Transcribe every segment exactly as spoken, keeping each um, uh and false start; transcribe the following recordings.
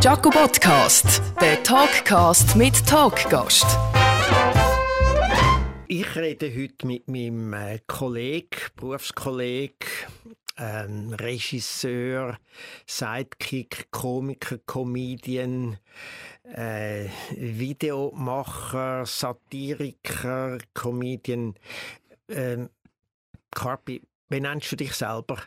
Giacomo Podcast, der Talkcast mit Talkgast. Ich rede heute mit meinem Kollegen, Berufskollegen, ähm, Regisseur, Sidekick, Komiker, Comedian, äh, Videomacher, Satiriker, Comedian. Ähm, Carpi, wie nennst du dich selber?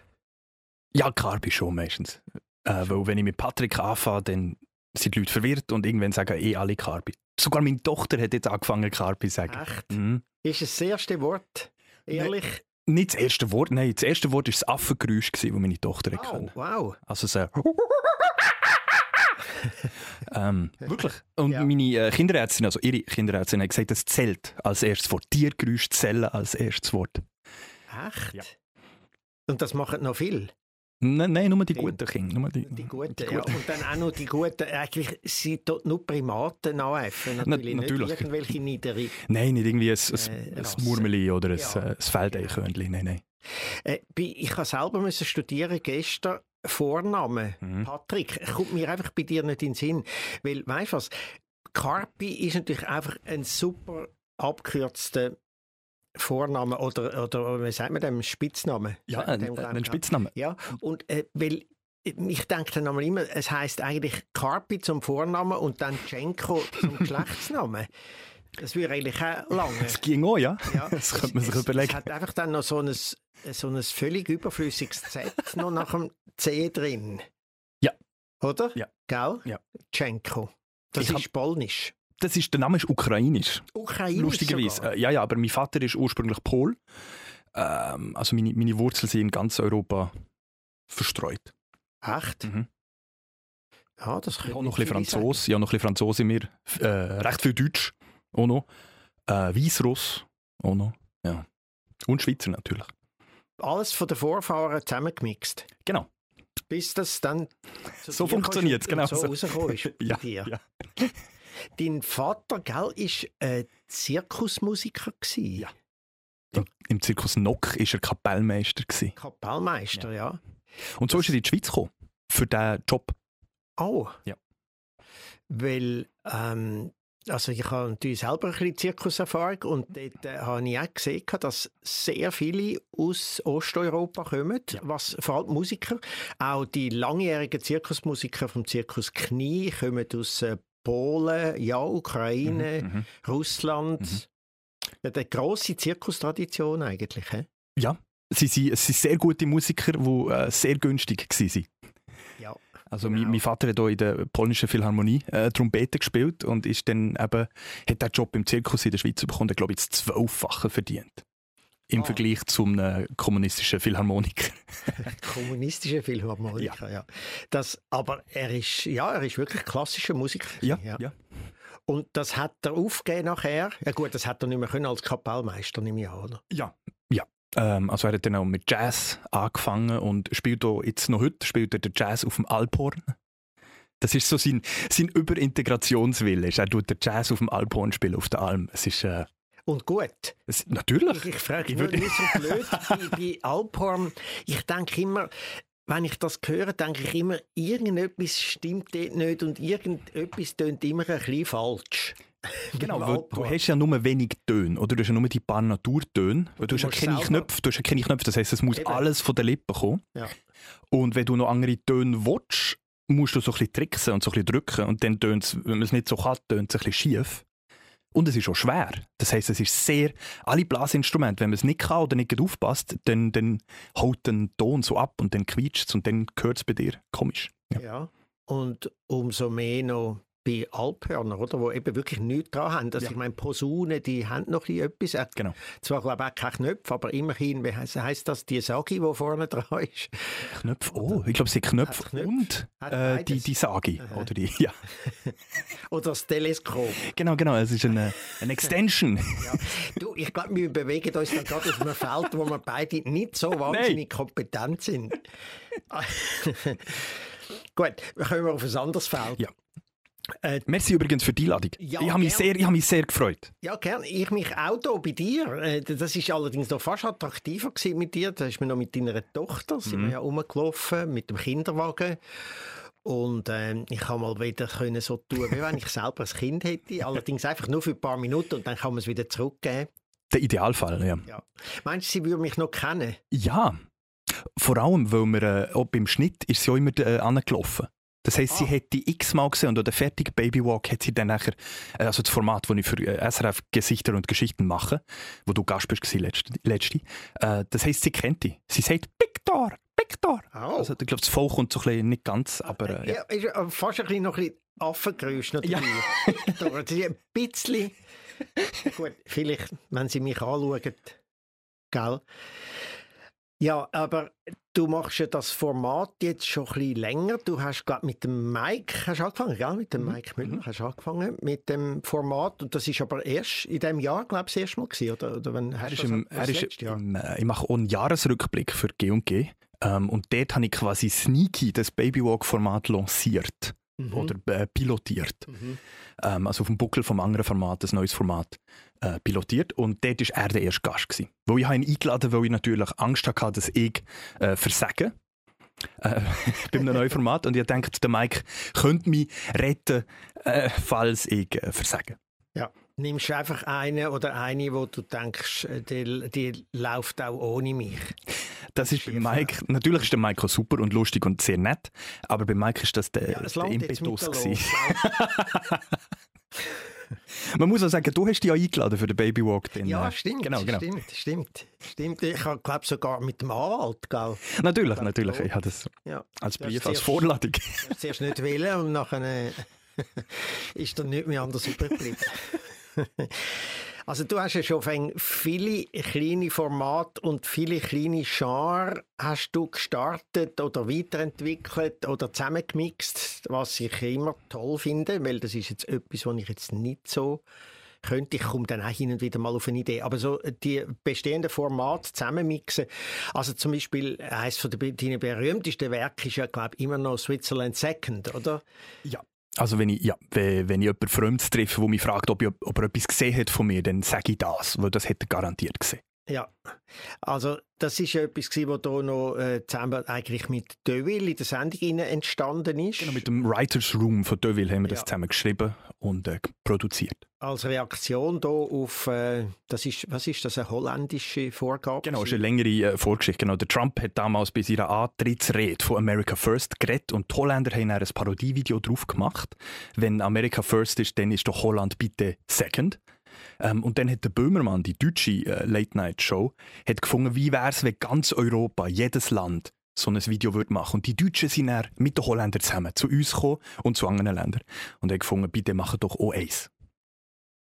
Ja, Carpi schon meistens. Äh, weil wenn ich mit Patrick anfange, dann sind die Leute verwirrt und irgendwann sagen eh alle Carpi. Sogar meine Tochter hat jetzt angefangen, Carpi zu sagen. Echt? Mhm. Ist das erste Wort? Ehrlich? Nein. Nicht das erste Wort, nein. Das erste Wort war das Affengeräusch, das meine Tochter oh, kann. Wow. Also so. ähm, wirklich. Und ja. meine Kinderärztin, also ihre Kinderärztin, hat gesagt, das zählt als erstes Wort. Tiergeräusch zählen als erstes Wort. Echt? Ja. Und das machen noch viel? Nein, nein, nur die guten Kinder. Nur die, die guten, die guten. Ja. Und dann auch noch die guten. Eigentlich sind dort nur Primaten nachäffen. Natürlich, Na, natürlich. Nicht irgendwelche niedere. Nein, nicht irgendwie ein, ein, äh, ein Murmeli oder ein, ja. ein Feldeichhörnchen. Nein, nein. Äh, ich musste selber müssen studieren gestern. Vorname, mhm. Patrick, kommt mir einfach bei dir nicht in den Sinn. Weil, weißt du was, Carpi ist natürlich einfach ein super abgekürzter Vorname oder, oder wie sagt man dem, Spitzname? Ja, ein, dem ein Spitzname. Ja, und äh, weil ich denke dann einmal immer, es heisst eigentlich Carpi zum Vornamen und dann Czenko zum Geschlechtsnamen. Das wäre eigentlich auch lange. Das ging auch, ja. ja. Das könnte man sich es, überlegen. Es hat einfach dann noch so ein, so ein völlig überflüssiges Z noch nach dem C drin. Ja. Oder? Ja. Gell? Ja. Czenko. Das ich ist hab... polnisch. Das ist, der Name ist ukrainisch. Ukrainisch lustigerweise. Äh, ja, ja, aber mein Vater ist ursprünglich Pol. Ähm, also meine, meine Wurzeln sind in ganz Europa verstreut. Echt? Mhm. Ja, das ich habe noch ein bisschen Franzose. Ich habe noch ein bisschen Franzose in mir. Äh, recht viel Deutsch. Auch noch. Äh, Weißruss. Auch noch. Ja. Und Schweizer natürlich. Alles von den Vorfahren zusammengemixt. Genau. Bis das dann so funktioniert es, genau. So rausgekommen ist bei ja, dir. Ja. Dein Vater, gell, ist äh, Zirkusmusiker gsi. Ja. Im, Im Zirkus Nock war er Kapellmeister gsi. Kapellmeister, ja. ja. Und so das... ist er in die Schweiz gekommen. Für diesen Job. Oh. Ja. Weil, ähm, also ich habe natürlich selber ein bisschen Zirkuserfahrung und dort äh, habe ich auch gesehen, dass sehr viele aus Osteuropa kommen, ja. was, vor allem Musiker. Auch die langjährigen Zirkusmusiker vom Zirkus Knie kommen aus äh, Polen, ja, Ukraine, mhm, Russland. Mhm. Ja, eine grosse Zirkustradition eigentlich. He? Ja, sie, sie, es sind sehr gute Musiker, die äh, sehr günstig waren. Ja. Also genau. mein, mein Vater hat auch in der polnischen Philharmonie äh, Trompete gespielt und ist dann eben, hat den Job im Zirkus in der Schweiz bekommen, der, glaube ich, jetzt zwölffache verdient. Im ah. Vergleich zum äh, kommunistischen Philharmoniker. Kommunistische Philharmoniker, ja. ja. Das, aber er ist, ja, er ist wirklich klassischer Musiker. Ja, ja. ja. Und das hat er aufgegeben nachher. Ja gut, das hat er nicht mehr können als Kapellmeister, nehme ich an, oder? Ja, ja. Ähm, also er hat dann auch mit Jazz angefangen und spielt auch jetzt noch heute spielt er den Jazz auf dem Alphorn. Das ist so sein, sein Überintegrationswille. Er tut den Jazz auf dem Alphorn spielen, auf der Alm. Es ist... Äh, Und gut. Es, natürlich. Ich, ich frage nur, nicht so blöd bei, bei Alphorn. Ich denke immer, wenn ich das höre, denke ich immer, irgendetwas stimmt dort nicht und irgendetwas tönt immer ein bisschen falsch. Genau, weil du hast ja nur wenig Töne, oder? Du hast ja nur die paar Naturtöne. Du, du hast ja keine Knöpfe, du hast ja keine Knöpfe, das heisst, es muss eben alles von den Lippen kommen. Ja. Und wenn du noch andere Töne willst, musst du so ein bisschen tricksen und so ein bisschen drücken und dann tönt es, wenn man es nicht so kann, tönt es ein bisschen schief. Und es ist auch schwer. Das heisst, es ist sehr... Alle Blasinstrumente, wenn man es nicht kann oder nicht aufpasst, dann, dann haut den Ton so ab und dann quietscht es und dann hört es bei dir komisch. Ja. ja, und umso mehr noch bei Alphörnern, oder, die eben wirklich nichts dran haben. Also ja. Ich meine, Posaunen, die haben noch etwas. Äh, genau. Zwar, glaube ich, auch keinen Knöpf, aber immerhin, wie heisst das, die Sagi, die vorne dran ist? Knöpfe, oh, ich glaube, sie Knöpfe Knöpf und äh, die, die Sagi. Aha. Oder die, ja. Oder das Teleskop. Genau, genau, es ist eine, eine Extension. ja. Du, ich glaube, wir bewegen uns dann gerade auf einem Feld, wo wir beide nicht so wahnsinnig kompetent sind. Gut, dann kommen wir auf ein anderes Feld. Ja. Äh, Merci übrigens für die Einladung. Ja, ich habe mich, hab mich sehr gefreut. Ja, gerne. Ich mich auch hier bei dir. Das war allerdings noch fast attraktiver mit dir. Da sind wir noch mit deiner Tochter sind mhm. wir ja rumgelaufen, mit dem Kinderwagen. Und äh, ich kann mal wieder können so tun, wie wenn ich selber ein Kind hätte. Allerdings einfach nur für ein paar Minuten und dann kann man es wieder zurückgeben. Der Idealfall, ja. ja. Meinst du, sie würde mich noch kennen? Ja. Vor allem, weil wir, äh, auch beim Schnitt ist sie auch immer äh, angelaufen. Das heisst, ah. sie hätte x-mal gesehen und an der fertigen Babywalk hat sie dann nachher, äh, also das Format, das ich für äh, S R F Gesichter und Geschichten mache, wo du Gast bist, letzte, letzte äh, das heisst, sie kennt dich. Sie sagt, Victor, Victor. Oh. Also, ich glaube, das Volk kommt so ein bisschen nicht ganz, aber... Äh, ja. Ja, ist, äh, fast ein bisschen noch ein bisschen Affengeräusch natürlich. Ja. Ein bisschen... Gut, vielleicht, wenn sie mich anschauen, gell? Ja, aber du machst ja das Format jetzt schon ein bisschen länger. Du hast gerade mit dem Mike hast angefangen, gell? Mit dem Mike Müller hast angefangen mit dem Format. Und das ist aber erst in diesem Jahr, glaube ich, das erste Mal gewesen, oder? Oder wenn, hast du im, das, das ist, Jahr? Im, ich mache auch einen Jahresrückblick für G und G. Ähm, und dort habe ich quasi sneaky das Babywalk-Format lanciert. Mhm. Oder äh, pilotiert. Mhm. Ähm, also auf dem Buckel vom anderen Format, ein neues Format äh, pilotiert. Und dort war er der erste Gast gewesen. Weil ich ihn eingeladen habe, weil ich natürlich Angst hatte, dass ich äh, versage äh, bei einem neuen Format. Und ich dachte, der Mike könnte mich retten, äh, falls ich äh, versage. Ja. Nimmst du einfach einen oder eine, wo du denkst, die, die läuft auch ohne mich? Das ist bei Mike, natürlich ist der Mike super und lustig und sehr nett, aber bei Mike ist das der, ja, das der Impetus gewesen. Man muss auch sagen, du hast dich ja eingeladen für den Babywalk. Ja, stimmt, genau, genau. stimmt, stimmt, stimmt. Ich glaube sogar mit dem Anwalt, gell? Natürlich, natürlich. Ich habe das ja. als Brief, als Vorladung. Ich habe zuerst nicht wollen und nachher ist dann nicht mehr anders übergeblieben. Also du hast ja schon viele kleine Formate und viele kleine Genres hast du gestartet oder weiterentwickelt oder zusammengemixt, was ich immer toll finde, weil das ist jetzt etwas, was ich jetzt nicht so könnte. Ich komme dann auch hin und wieder mal auf eine Idee. Aber so die bestehenden Formate zusammenmixen, also zum Beispiel eines von deinen berühmtesten Werken ist ja, glaube ich, immer noch «Switzerland Second», oder? Ja. Also wenn ich, ja, wenn, wenn ich jemanden Fremdes treffe, der mich fragt, ob, ich, ob er etwas gesehen hat von mir, dann sage ich das, weil das hätte er garantiert gesehen. Ja, also das ist ja etwas, was hier noch äh, zusammen eigentlich mit Deville in der Sendung entstanden ist. Genau, mit dem Writers Room von Deville haben wir ja. das zusammen geschrieben und äh, produziert. Als Reaktion hier auf, äh, das ist, was ist das, eine holländische Vorgabe? Genau, das ist eine längere äh, Vorgeschichte. Genau, der Trump hat damals bei seiner Antrittsrede von «America First» geredet und die Holländer haben dann ein Parodievideo drauf gemacht. Wenn «America First» ist, dann ist doch «Holland bitte Second». Ähm, und dann hat der Böhmermann, die deutsche äh, Late Night Show, hat gefunden, wie wäre es, wenn ganz Europa, jedes Land so ein Video würde machen. Und die Deutschen sind dann mit den Holländern zusammen zu uns gekommen und zu anderen Ländern. Und haben gefunden, bitte machen doch auch eins.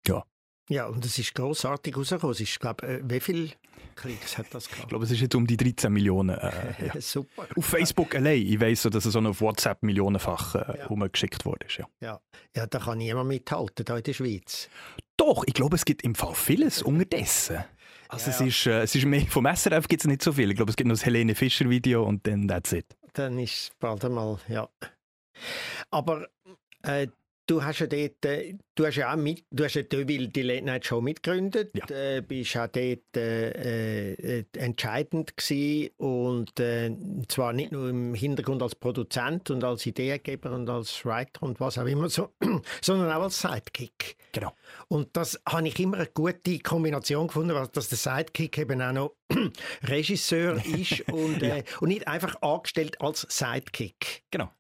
Ja. Ja, und es ist grossartig rausgekommen. Es ist, glaube äh, wie viele Klicks hat das gehabt? Ich glaube, es ist jetzt um die dreizehn Millionen. Äh, ja. Super. Auf Facebook allein. Ich weiss so, dass es so auf WhatsApp millionenfach äh, ja. rumgeschickt wurde. Ja. Ja. ja, da kann niemand mithalten, hier in der Schweiz. Doch, ich glaube, es gibt im Fall vieles unterdessen. Also ja, es ist, äh, es ist mehr, vom S R F gibt es nicht so viel. Ich glaube, es gibt noch das Helene Fischer Video und dann that's it. Dann ist es bald einmal, ja. Aber äh, du hast ja dort, äh, du hast ja auch mit, du hast ja Deville die Late Night Show mitgegründet. Du ja. äh, bist auch dort äh, äh, entscheidend gewesen und äh, zwar nicht nur im Hintergrund als Produzent und als Ideengeber und als Writer und was auch immer, so, sondern auch als Sidekick. Genau. Und das habe ich immer eine gute Kombination gefunden, dass der Sidekick eben auch noch Regisseur ist und, ja. äh, und nicht einfach angestellt als Sidekick. Genau.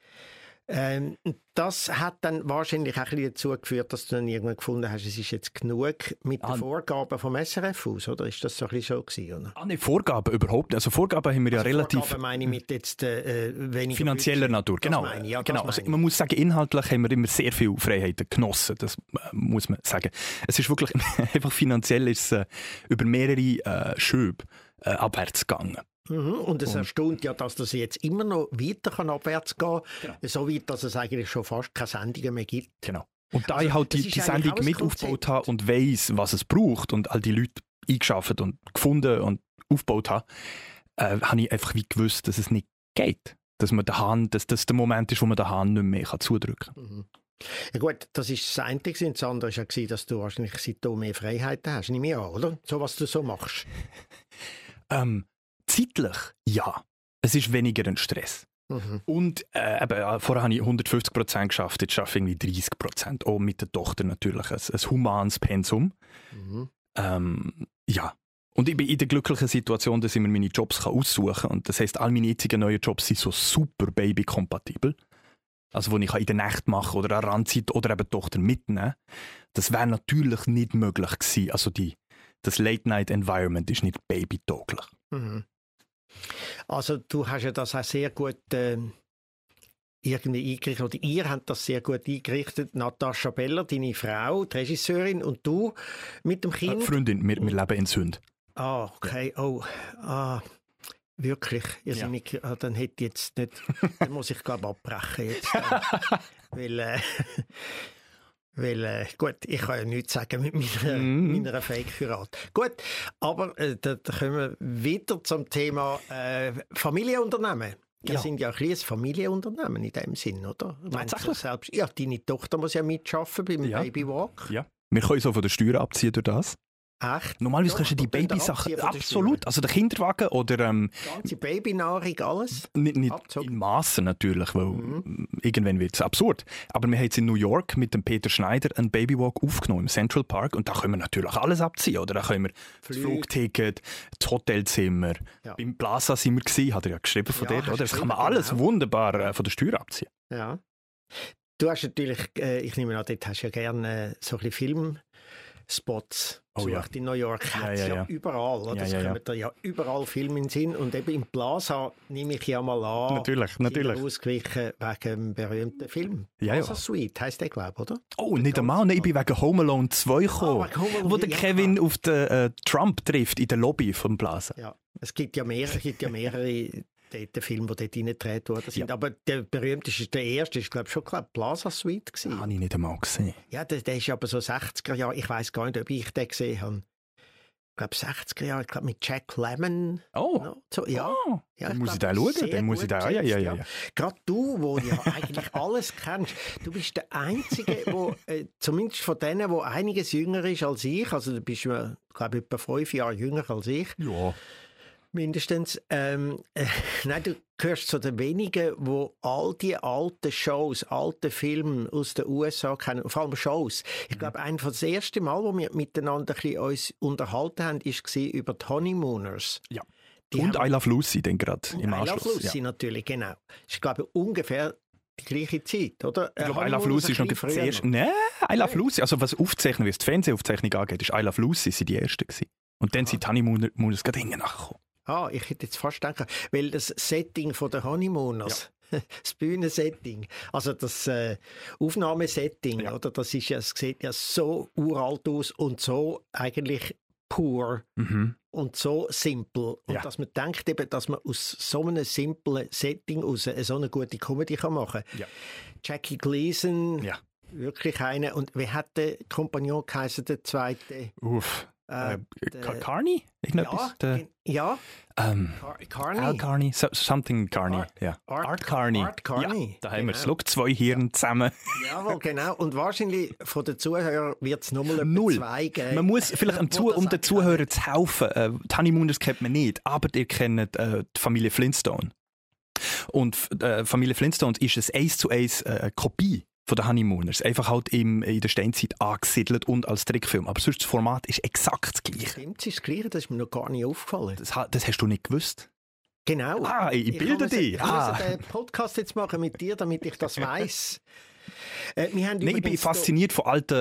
Ähm, das hat dann wahrscheinlich auch ein bisschen dazu geführt, dass du dann irgendwann gefunden hast, es ist jetzt genug mit den Vorgaben vom S R F aus, oder? Ist das so ein bisschen so gewesen, oder? Ah, ne, Vorgaben überhaupt nicht. Also Vorgaben haben wir ja also relativ... Vorgaben meine ich mit jetzt äh, weniger... Finanzieller Budget. Natur, genau. Das meine ich, ja, das genau. Also, man muss sagen, inhaltlich haben wir immer sehr viele Freiheiten genossen, das muss man sagen. Es ist wirklich, einfach finanziell ist es äh, über mehrere äh, Schübe äh, abwärts gegangen. Und es erstaunt ja, dass das jetzt immer noch weiter kann abwärts gehen kann, genau. so weit, dass es eigentlich schon fast keine Sendungen mehr gibt. Genau. Und da also, ich halt die, die Sendung mit aufgebaut habe und weiss, was es braucht und all die Leute eingeschafft und gefunden und aufgebaut habe, äh, habe ich einfach wie gewusst, dass es nicht geht. Dass, man den Hahn, dass das der Moment ist, wo man den Hahn nicht mehr zudrücken kann. Mhm. Ja gut, das ist das eine. Das andere war ja, dass du wahrscheinlich seitdem mehr Freiheiten hast. Nicht mehr, oder? So, was du so machst. ähm... Zeitlich, ja. Es ist weniger ein Stress. Mhm. Und äh, eben, vorher habe ich hundertfünfzig Prozent geschafft, jetzt arbeite ich irgendwie dreißig Prozent. Auch mit der Tochter natürlich. Ein, ein humanes Pensum. Mhm. Ähm, ja. Und ich bin in der glücklichen Situation, dass ich mir meine Jobs aussuchen kann. Und das heisst, all meine jetzigen neuen Jobs sind so super babykompatibel. Also, die ich in der Nacht machen kann oder an Randzeit oder eben die Tochter mitnehmen. Das wäre natürlich nicht möglich gewesen. Also, die, das Late-Night-Environment ist nicht babytauglich. Mhm. Also, du hast ja das auch sehr gut äh, irgendwie eingerichtet, oder ihr habt das sehr gut eingerichtet. Natascha Beller, deine Frau, die Regisseurin, und du mit dem Kind. Äh, Freundin, wir, wir leben in Sünde. Ah, okay. Oh, ah. Wirklich, ihr ja. Mich, ah, dann hätte ich jetzt nicht, dann muss ich glaube abbrechen jetzt, weil, äh, weil äh, gut, ich kann ja nichts sagen mit meiner, mm. meiner Fake-Heirat. Gut, aber äh, da kommen wir wieder zum Thema äh, Familienunternehmen. Wir ja. sind ja ein kleines Familienunternehmen in dem Sinn, oder? Tatsächlich. Selbst, ja, deine Tochter muss ja mitschaffen beim ja. Babywalk. Ja, wir können so von der Steuern abziehen durch das. Echt? Normalerweise kannst du die Babysachen, absolut, also der Kinderwagen oder... Ähm, ganze Babynahrung, alles? Nicht, nicht in Massen natürlich, weil mhm. irgendwann wird es absurd. Aber wir haben jetzt in New York mit dem Peter Schneider einen Babywalk aufgenommen im Central Park und da können wir natürlich alles abziehen, oder? Da können wir Flü- das Flugticket, das Hotelzimmer, ja. beim Plaza sind wir gewesen, hat er ja geschrieben von ja, dort, oder? Das kann man alles genau. wunderbar von der Steuer abziehen. Ja. Du hast natürlich, äh, ich nehme an, dort hast du ja gerne so ein bisschen Film... Spots. Oh, so ja. In New York hat es ja, ja, ja überall. Oder? Ja, das ja, kommen da ja überall Filme in den Sinn. Und eben im Plaza nehme ich ja mal an, natürlich, natürlich. Ausgewichen wegen dem berühmten Film. Ja, Plaza ja. Suite heisst der, glaube ich, oder? Oh, der nicht einmal. Nein, ich bin wegen Home Alone zwei gekommen, ah, wo der Kevin ja. auf den äh, Trump trifft in der Lobby vom Plaza. Ja, es gibt ja mehrere, es gibt ja mehrere dort Filme, die dort reingedreht worden sind. Ja. Aber der berühmteste, der erste, ist glaube ich schon klar, Plaza Suite gewesen. Den habe ich nicht einmal gesehen. Ja, der, der ist aber so sechziger Jahre, ich weiss gar nicht, ob ich den gesehen habe. Ich glaube sechziger Jahre, ich glaube mit Jack Lemmon. Oh, no, so, ja. Oh. Ja, dann muss ich da schauen, dann muss ich da, ja, ja, ja, ja. Gerade du, wo ja eigentlich alles kennst, du bist der Einzige, wo, äh, zumindest von denen, der einiges jünger ist als ich, also du bist, äh, glaube ich, etwa fünf Jahre jünger als ich. Ja. Mindestens. Ähm, äh, nein, du gehörst zu den wenigen, die all die alten Shows, alte Filme aus den U S A kennen, vor allem Shows. Ich mhm. glaube, ein von das erste Mal, wo wir miteinander ein bisschen uns unterhalten haben, war über die Honeymooners. Ja. Die und I Love Lucy, dann gerade im Anschluss. I Love Lucy ja. natürlich, genau. Ich glaube, ungefähr die gleiche Zeit, oder? Ich glaube, I Love Lucy ist noch das erste. Nein, I Love ja. Lucy, also was aufzeichnen, wie es die Fernsehaufzeichnung angeht, ist I Love Lucy sind die ersten gewesen. Und dann Aha. sind die Honeymooners gerade hinten nachgekommen. Ah, ich hätte jetzt fast gedacht, weil das Setting von den Honeymooners, ja. das Bühnensetting, also das äh, Aufnahmesetting, ja. oder, das ist ja, es sieht ja so uralt aus und so eigentlich pur mhm. und so simpel. Und ja. dass man denkt, eben, dass man aus so einem simplen Setting aus so eine gute Comedy kann machen kann. Ja. Jackie Gleason, ja. wirklich eine. Und wie hat der Kompagnon geheißen, der zweite? Uff. Äh, äh, Carney? Irgendetwas? Ja. Der, ja. Ähm, Car- Carney. Al Carney. So, something Carney. Art, ja. Art, Art Carney. Art Carney. Ja, da haben genau. wir es. Schau, zwei Hirn ja. zusammen. Jawohl, genau. Und wahrscheinlich von den Zuhörern wird es nochmal etwa zwei geben. Man muss vielleicht am Zu- um den Zuhörern zu helfen. Äh, die Honeymooners kennt man nicht, aber ihr kennt äh, die Familie Flintstone. Und äh, Familie Flintstone ist eine eins zu eins äh, Kopie von den Honeymooners. Einfach halt im, in der Steinzeit angesiedelt und als Trickfilm. Aber sonst, das Format ist exakt das Gleiche. Stimmt, es ist das Gleiche, das ist mir noch gar nicht aufgefallen. Das, das hast du nicht gewusst? Genau. Ah, ich, ich bilde dich. Ich ah. muss einen Podcast jetzt machen mit dir, damit ich das weiss. Äh, wir haben nee, ich bin fasziniert von alten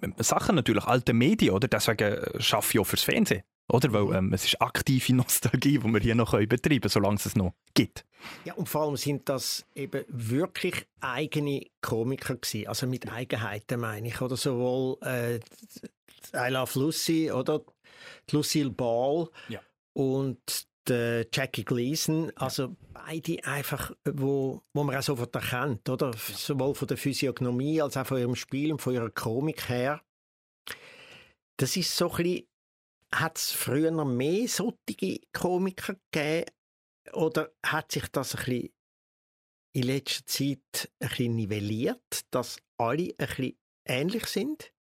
äh, äh, Sachen natürlich, alten Medien, oder? Deswegen arbeite ich auch fürs Fernsehen. Oder? Weil ähm, es ist aktive Nostalgie, die wir hier noch betreiben können, solange es es noch gibt. Ja, und vor allem sind das eben wirklich eigene Komiker gewesen, also mit Eigenheiten meine ich. Oder sowohl äh, I Love Lucy, oder die Lucille Ball ja. und die Jackie Gleason. Also beide einfach, wo, wo man auch sofort erkennt, oder? Sowohl von der Physiognomie als auch von ihrem Spiel und von ihrer Komik her. Das ist so ein bisschen... Hat es früher noch mehr solche Komiker gegeben oder hat sich das ein bisschen in letzter Zeit ein bisschen nivelliert, dass alle ein bisschen ähnlich sind?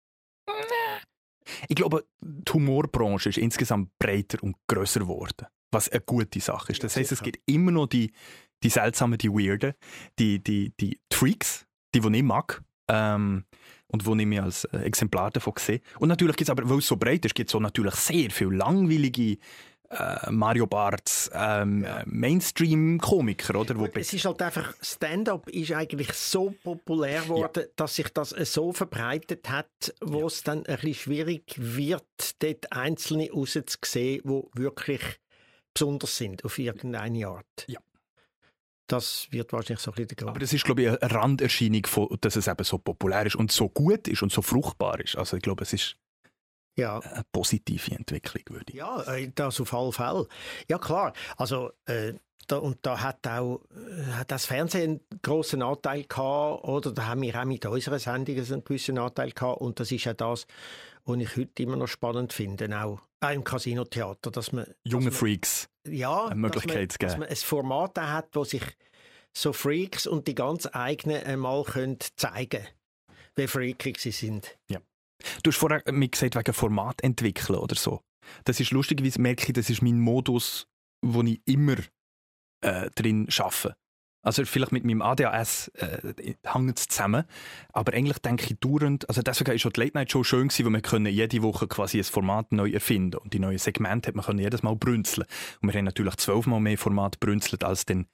Ich glaube, die Humorbranche ist insgesamt breiter und grösser geworden, was eine gute Sache ist. Das heisst, es gibt immer noch die die seltsamen, die weirden, die, die, die Freaks, die, die ich mag. Ähm, und wo ich mich als Exemplar davon sehe. Und natürlich gibt es aber, weil es so breit ist, gibt es natürlich sehr viele langweilige äh, Mario Barts ähm, ja. Mainstream-Komiker, oder? Wo es ist halt einfach, Stand-up ist eigentlich so populär geworden, ja. dass sich das so verbreitet hat, wo ja. es dann ein bisschen schwierig wird, dort Einzelne rauszusehen, die wirklich besonders sind, auf irgendeine Art. Ja. Das wird wahrscheinlich so ein bisschen der. Aber das ist, glaube ich, eine Randerscheinung, von, dass es eben so populär ist und so gut ist und so fruchtbar ist. Also ich glaube, es ist ja. eine positive Entwicklung, würde ich Ja, das auf alle Fälle. Ja, klar. Also, äh, da, und da hat auch hat das Fernsehen einen grossen Anteil gehabt, oder da haben wir auch mit unseren Sendungen einen gewissen Anteil gehabt. Und das ist ja das, was ich heute immer noch spannend finde, auch, auch im Casinotheater, dass man... Junge dass man, Freaks. Ja, eine Möglichkeit dass, man, dass man ein Format hat, wo sich so Freaks und die ganz eigenen einmal können zeigen, wie freakig sie sind. Ja. Du hast vorher mir gesagt, wegen Format entwickeln oder so. Das ist lustig, weil ich merke, das ist mein Modus, wo ich immer äh, drin arbeite. Also vielleicht mit meinem A D H S äh, hängt es zusammen, aber eigentlich denke ich dauernd, also deswegen war schon die Late Night Show schön, weil wir können jede Woche quasi ein Format neu erfinden und die neuen Segmente hat man können jedes Mal brünzeln. Und wir haben natürlich zwölfmal mehr Formate brünzelt, als dann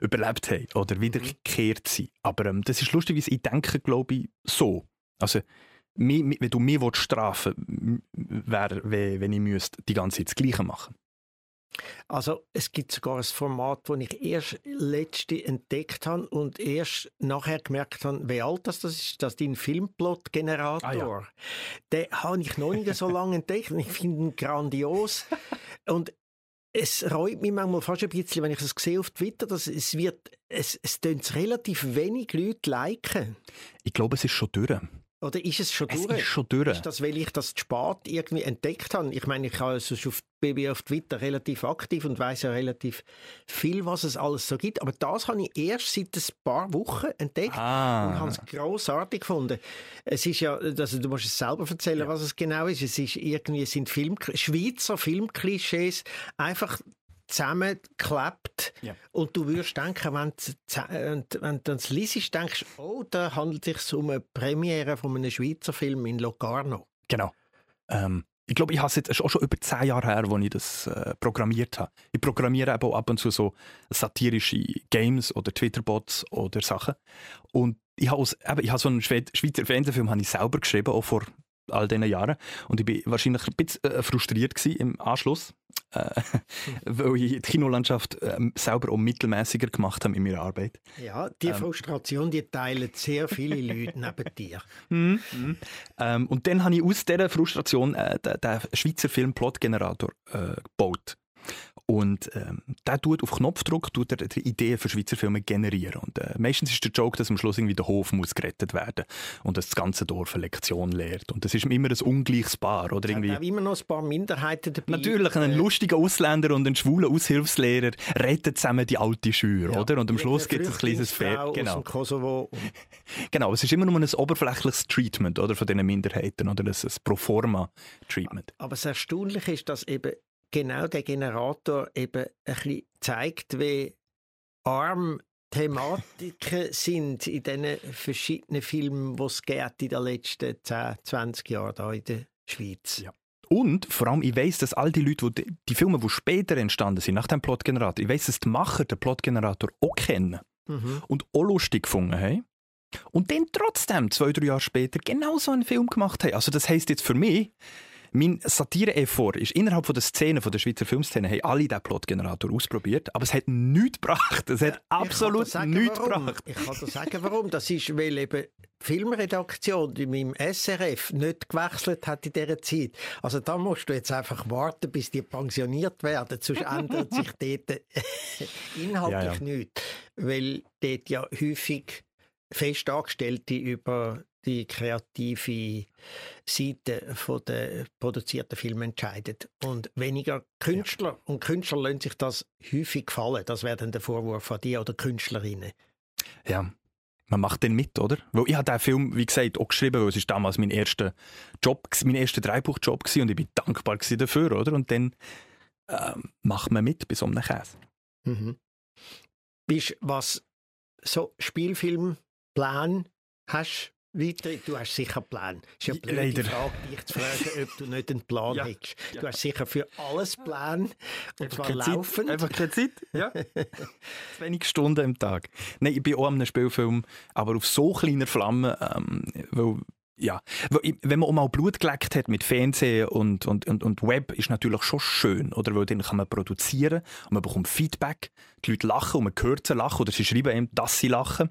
überlebt haben oder wiedergekehrt sind. Aber ähm, das ist lustig, ich denke, glaube ich, so. Also mich, mich, wenn du mich strafen willst, wäre, wenn ich müsste, die ganze Zeit das Gleiche machen. Also es gibt sogar ein Format, das ich erst letzte entdeckt habe und erst nachher gemerkt habe, wie alt das ist, das ist dein Film Plotgenerator. Ah, ja. Den habe ich noch nicht so lange entdeckt und ich finde ihn grandios. Und es reut mich manchmal fast ein bisschen, wenn ich das sehe auf Twitter, dass es wird, es, es tönt relativ wenig Leute liken. Ich glaube, es ist schon durch. Oder ist es schon durch? Es ist schon durch. Ist das, weil ich das zu spät irgendwie entdeckt habe? Ich meine, ich also bin auf Twitter relativ aktiv und weiss ja relativ viel, was es alles so gibt. Aber das habe ich erst seit ein paar Wochen entdeckt ah. und habe es grossartig gefunden. Es ist ja, also du musst es selber erzählen, ja. was es genau ist. Es ist irgendwie, es sind Film, Schweizer Filmklischees einfach zusammengeklebt ja. und du würdest denken, wenn du, wenn du das liest, denkst du, oh, da handelt es sich um eine Premiere von einem Schweizer Film in Locarno. Genau. Ähm, ich glaube, ich habe es jetzt auch schon über zehn Jahre her, als ich das äh, programmiert habe. Ich programmiere eben auch ab und zu so satirische Games oder Twitter-Bots oder Sachen. Und ich habe, eben, ich habe so einen Schweizer Fernsehfilm habe ich selber geschrieben, auch vor all diesen Jahren. Und ich war wahrscheinlich ein bisschen äh, frustriert gewesen im Anschluss. Weil ich die Kinolandschaft ähm, selber auch mittelmäßiger gemacht habe in meiner Arbeit. Ja, die Frustration, ähm. die teilen sehr viele Leute neben dir. Mm, mm. Ähm, und dann habe ich aus dieser Frustration äh, den, den Schweizer Film Plotgenerator äh, gebaut. Und ähm, der tut auf Knopfdruck tut er Ideen für Schweizer Filme generieren. Und äh, meistens ist der Joke, dass am Schluss irgendwie der Hof muss gerettet werden und dass das ganze Dorf eine Lektion lehrt. Und das ist immer ein ungleiches Paar. Oder irgendwie. Ja, immer noch ein paar Minderheiten dabei. Natürlich, ein äh, lustiger Ausländer und ein schwuler Aushilfslehrer retten zusammen die alte Schür. Ja, oder? Und am Schluss gibt es ein kleines Pferd. Genau. Genau, es ist immer nur ein oberflächliches Treatment oder, von diesen Minderheiten. Oder ein, ein Proforma-Treatment. Aber das Erstaunliche ist, dass eben genau der Generator eben ein bisschen zeigt, wie arm Thematiken sind in diesen verschiedenen Filmen, die es in den letzten zehn, zwanzig Jahren in der Schweiz. Ja. Und vor allem, ich weiss, dass all die Leute, die, die Filme, die später entstanden sind, nach dem Plotgenerator, ich weiss, dass die Macher den Plotgenerator auch kennen mhm. und auch lustig gefunden haben. Und dann trotzdem, zwei, drei Jahre später, genau so einen Film gemacht haben. Also das heisst jetzt für mich, mein Satire-Effort ist, innerhalb von der Szene, von der Schweizer Filmszene, haben alle diesen Plotgenerator ausprobiert, aber es hat nichts gebracht. Es hat ja, absolut sagen, nichts warum. gebracht. Ich kann dir sagen, warum. Das ist, weil eben die Filmredaktion in meinem S R F nicht gewechselt hat in dieser Zeit. Also da musst du jetzt einfach warten, bis die pensioniert werden, sonst ändert sich dort inhaltlich ja, ja. nichts. Weil dort ja häufig Festangestellte über die kreative Seite der produzierten Filme entscheidet. Und weniger Künstler. Ja. Und Künstler lassen sich das häufig gefallen. Das wäre dann der Vorwurf an die oder Künstlerinnen. Ja, man macht den mit, oder? Weil ich habe diesen Film, wie gesagt, auch geschrieben, weil es ist damals mein erster Job, mein erster Dreibuchjob war und ich bin dankbar dafür, oder? Und dann ähm, macht man mit bei so einem Käse. Mhm. bist, was so Spielfilmpläne hast. Weiter, du hast sicher einen Plan. Es ist ja blöd, leider. Die Frage, dich zu fragen, ob du nicht einen Plan ja. hättest. Du ja. hast sicher für alles Plan. Und einfach zwar laufend. Zeit. Einfach keine Zeit. Ja. Zu wenig Stunden am Tag. Nein, ich bin auch an einem Spielfilm, aber auf so kleiner Flamme, ähm, weil, ja. Weil, wenn man auch mal Blut geleckt hat mit Fernsehen und, und, und, und Web, ist natürlich schon schön, oder? Weil dann kann man produzieren und man bekommt Feedback. Die Leute lachen und man hört sie lachen oder sie schreiben eben, dass sie lachen.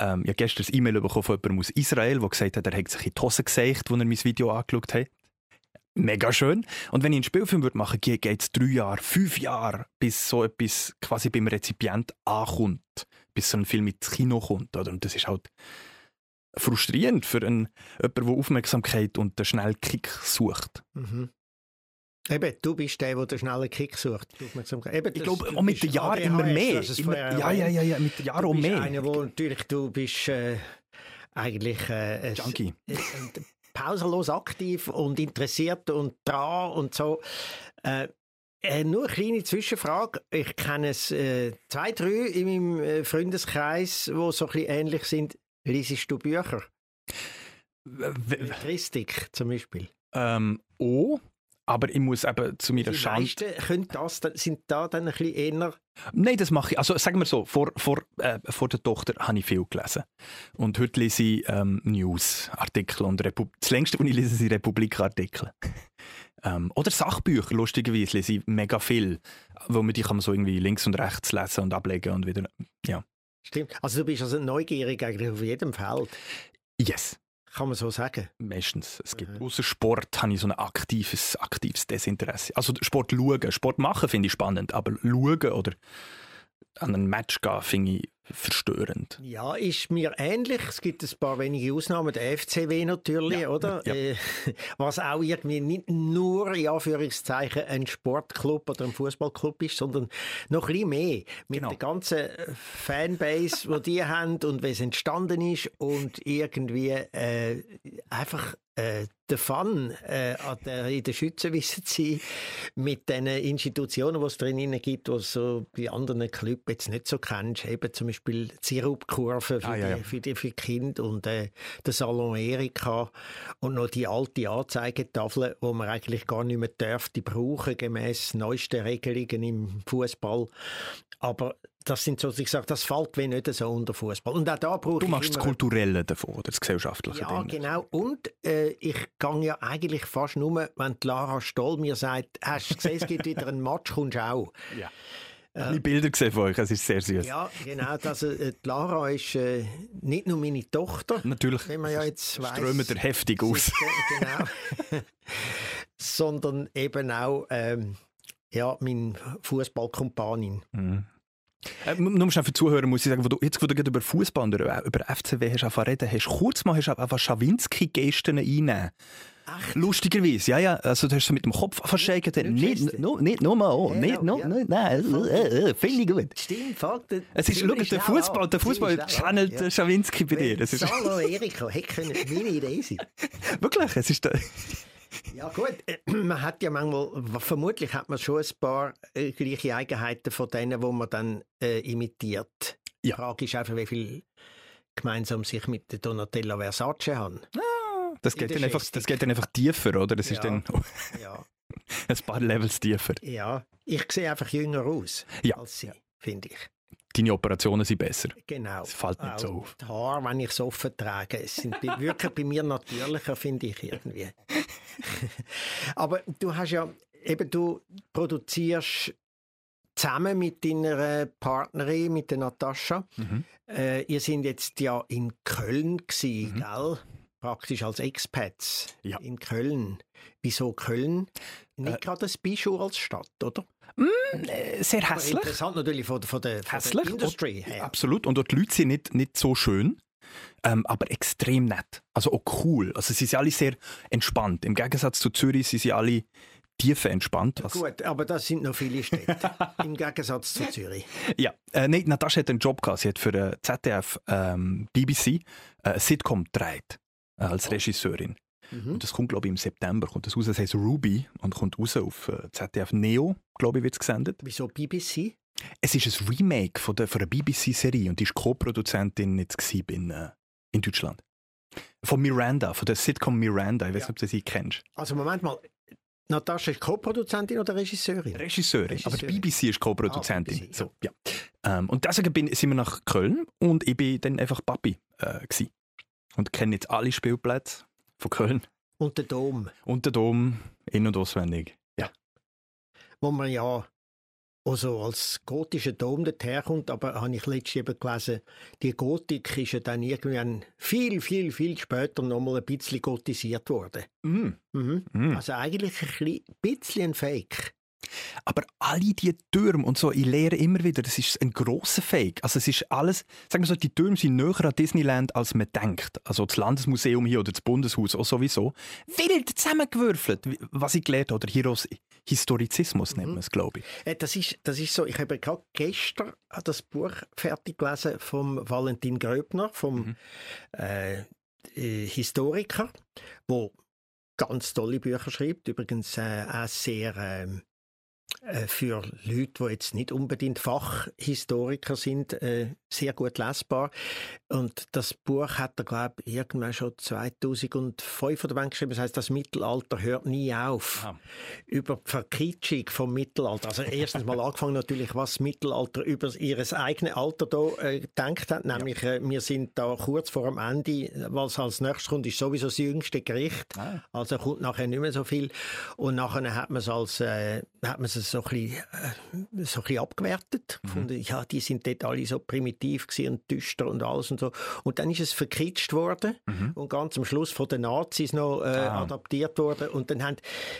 Ähm, ich habe gestern ein E-Mail bekommen von jemandem aus Israel, der gesagt hat, er hätte sich in die Hose gesägt, als er mein Video angeschaut hat. Mega schön. Und wenn ich einen Spielfilm würde machen würde, geht es drei Jahre, fünf Jahre, bis so etwas quasi beim Rezipient ankommt. Bis so ein Film ins Kino kommt. Oder? Und das ist halt frustrierend für einen, jemanden, der Aufmerksamkeit und den schnellen Kick sucht. Mhm. Eben, du bist der, der den schnellen Kick sucht. Eben, ich glaube, auch mit den Jahren immer mehr. Ja, ja, ja, ja, mit den Jahren auch mehr. Du bist einer, wo natürlich, du bist äh, eigentlich äh, Junkie. Äh, äh, pausenlos aktiv und interessiert und dran und so. Äh, äh, nur eine kleine Zwischenfrage. Ich kenne es äh, zwei, drei in meinem äh, Freundeskreis, die so ein bisschen ähnlich sind. Liesest du Bücher? Christik zum Beispiel. Ähm, oh. Aber ich muss eben zu meiner Schande... Die meisten das, sind da dann ein bisschen eher... Nein, das mache ich. Also sagen wir so, vor, vor, äh, vor der Tochter habe ich viel gelesen. Und heute lese ich ähm, News-Artikel. Und Repub- das längste, was ich lese, sind Republik-Artikel. ähm, oder Sachbücher, lustigerweise, lese ich mega viel. Weil man die kann man so irgendwie links und rechts lesen und ablegen und wieder... Ja. Stimmt. Also du bist also neugierig eigentlich auf jedem Feld. Yes. Kann man so sagen? Meistens. Es gibt, mhm. Ausser Sport habe ich so ein aktives, aktives Desinteresse. Also Sport schauen, Sport machen finde ich spannend, aber schauen oder an ein Match gehen finde ich verstörend. Ja, ist mir ähnlich. Es gibt ein paar wenige Ausnahmen, der F C W natürlich, ja, oder? Ja. Äh, was auch irgendwie nicht nur in Anführungszeichen ein Sportclub oder ein Fußballclub ist, sondern noch ein bisschen mehr. Mit genau. der ganzen Fanbase, die die haben und wie es entstanden ist und irgendwie äh, einfach äh, der Fun äh, an der, in der Schützenwiese zu sein mit den Institutionen, die es drinnen gibt, die du so bei anderen Clubs jetzt nicht so kennst, eben zum Beispiel Beispiel Sirupkurve für, ah, ja, ja. für, für Kinder und äh, den Salon Erika und noch die alte Anzeigetafel, die man eigentlich gar nicht mehr dürfte brauchen, gemäss neuesten Regelungen im Fußball. Aber das sind so, ich sage, das fällt wie nicht so unter Fußball. Und auch da brauche du ich machst das Kulturelle davon, oder das Gesellschaftliche. Ja, Dinge. Genau. Und äh, ich gehe ja eigentlich fast nur, wenn Lara Stoll mir sagt, hast du gesehen, es gibt wieder einen Match, kommst du auch. Ja. Ich habe Bilder gesehen von euch, das ist sehr süß. Ja, genau. Also, äh, Lara ist äh, nicht nur meine Tochter. Natürlich. Wenn man ja jetzt weiss, strömt er heftig aus. Genau. Sondern eben auch ähm, ja, meine Fußballkumpanin. Mhm. Äh, nur schnell für die Zuhörer muss ich sagen, wo du, jetzt, wo du gerade über Fußball und über, über F C W hast, hast, hast du kurz mal hast einfach Schawinski-Gesten einnehmen. Echt? Lustigerweise, ja, ja. Also, du hast so mit dem Kopf verschägt. Nicht, nicht, no, nicht nochmal. No, nicht, no, ja. no, nein, äh, äh, finde ich gut. Stimmt, fuck. Es ist, schau, der Fußball, der Fußball channelt ja. Schawinski bei dir. Das ist Salo Erika, hätte meine Idee sein. Wirklich, es ist... Ja gut, man hat ja manchmal, vermutlich hat man schon ein paar äh, gleiche Eigenheiten von denen, die man dann äh, imitiert. Ja. Die Frage ist einfach, wie viel gemeinsam sich mit der Donatella Versace haben. Ah, das, geht dann einfach, das geht dann einfach tiefer, oder? Das ja. ist dann ja. ein paar Levels tiefer. Ja, ich sehe einfach jünger aus ja. als sie, finde ich. Deine Operationen sind besser. Genau. Es fällt nicht auch so auf. Die Haare, wenn ich es offen trage, es sind wirklich bei mir natürlicher, finde ich irgendwie. Aber du hast ja, eben du produzierst zusammen mit deiner Partnerin, mit der Natascha. Mhm. Äh, ihr seid jetzt ja in Köln gewesen, mhm. gell? Praktisch als Expats ja. in Köln. Wieso Köln? Nicht äh, gerade das Bischof als Stadt, oder? Mm, sehr hässlich. Aber interessant natürlich von, von der, von der Industrie her. Absolut. Und dort die Leute sind nicht, nicht so schön, ähm, aber extrem nett. Also auch cool. Also sie sind alle sehr entspannt. Im Gegensatz zu Zürich sind sie alle tief entspannt. Was... Gut, aber das sind noch viele Städte. Im Gegensatz zu Zürich. Ja. Äh, nein, Natascha hat einen Job gehabt. Sie hat für äh, Z D F, ähm, B B C, äh, Sitcom gedreht. Als Regisseurin. Mhm. Und das kommt, glaube ich, im September. Kommt das raus, das heisst Ruby und kommt raus auf Z D F Neo, glaube ich, wird es gesendet. Wieso B B C? Es ist ein Remake von der, von der B B C-Serie und die war Co-Produzentin jetzt in, äh, in Deutschland. Von Miranda, von der Sitcom Miranda. Ich weiß nicht, ja. ob du sie kennst. Also Moment mal, Natascha ist Co-Produzentin oder Regisseurin? Regisseurin, Regisseurin. aber die B B C ist Co-Produzentin. Ah, B B C, so, ja. Ja. Ähm, und deswegen bin, sind wir nach Köln und ich war dann einfach Papi. Äh, und kenne jetzt alle Spielplätze von Köln. Und den Dom. Und den Dom, in- und auswendig. Ja. Wo man ja also als gotischer Dom daherkommt, aber habe ich letztens eben gelesen, die Gotik ist ja dann irgendwann viel, viel, viel später nochmal ein bisschen gotisiert worden. Mm. Mhm. Mm. Also eigentlich ein bisschen ein Fake. Aber alle diese Türme und so, ich lehre immer wieder, das ist ein grosser Fake. Also es ist alles, sagen wir so, die Türme sind näher an Disneyland, als man denkt. Also das Landesmuseum hier oder das Bundeshaus auch sowieso. Wild zusammengewürfelt, was ich gelernt habe. Oder Hiros Historizismus nennt man es, glaube ich. Das ist, das ist so, ich habe gerade gestern das Buch fertig gelesen vom Valentin Gröbner, vom mhm. äh, Historiker, der ganz tolle Bücher schreibt. Übrigens äh, auch sehr... Äh, für Leute, die jetzt nicht unbedingt Fachhistoriker sind, äh, sehr gut lesbar. Und das Buch hat er, glaube ich, irgendwann schon zweitausendfünf oder wann geschrieben. Das heisst, das Mittelalter hört nie auf. Ah. Über die Verkitschung vom Mittelalter. Also erstens mal angefangen natürlich, was das Mittelalter über ihres eigenen Alter da äh, gedacht hat. Nämlich, ja. äh, wir sind da kurz vor dem Ende. Was als nächstes kommt, ist sowieso das jüngste Gericht. Ah. Also kommt nachher nicht mehr so viel. Und nachher hat man es als... Äh, hat man so ein bisschen, äh, so ein bisschen abgewertet. Mhm. Gefunden, ja, die sind dort alle so primitiv und düster und alles und so. Und dann ist es verkitscht worden mhm. und ganz am Schluss von den Nazis noch äh, ah. adaptiert worden. Und dann haben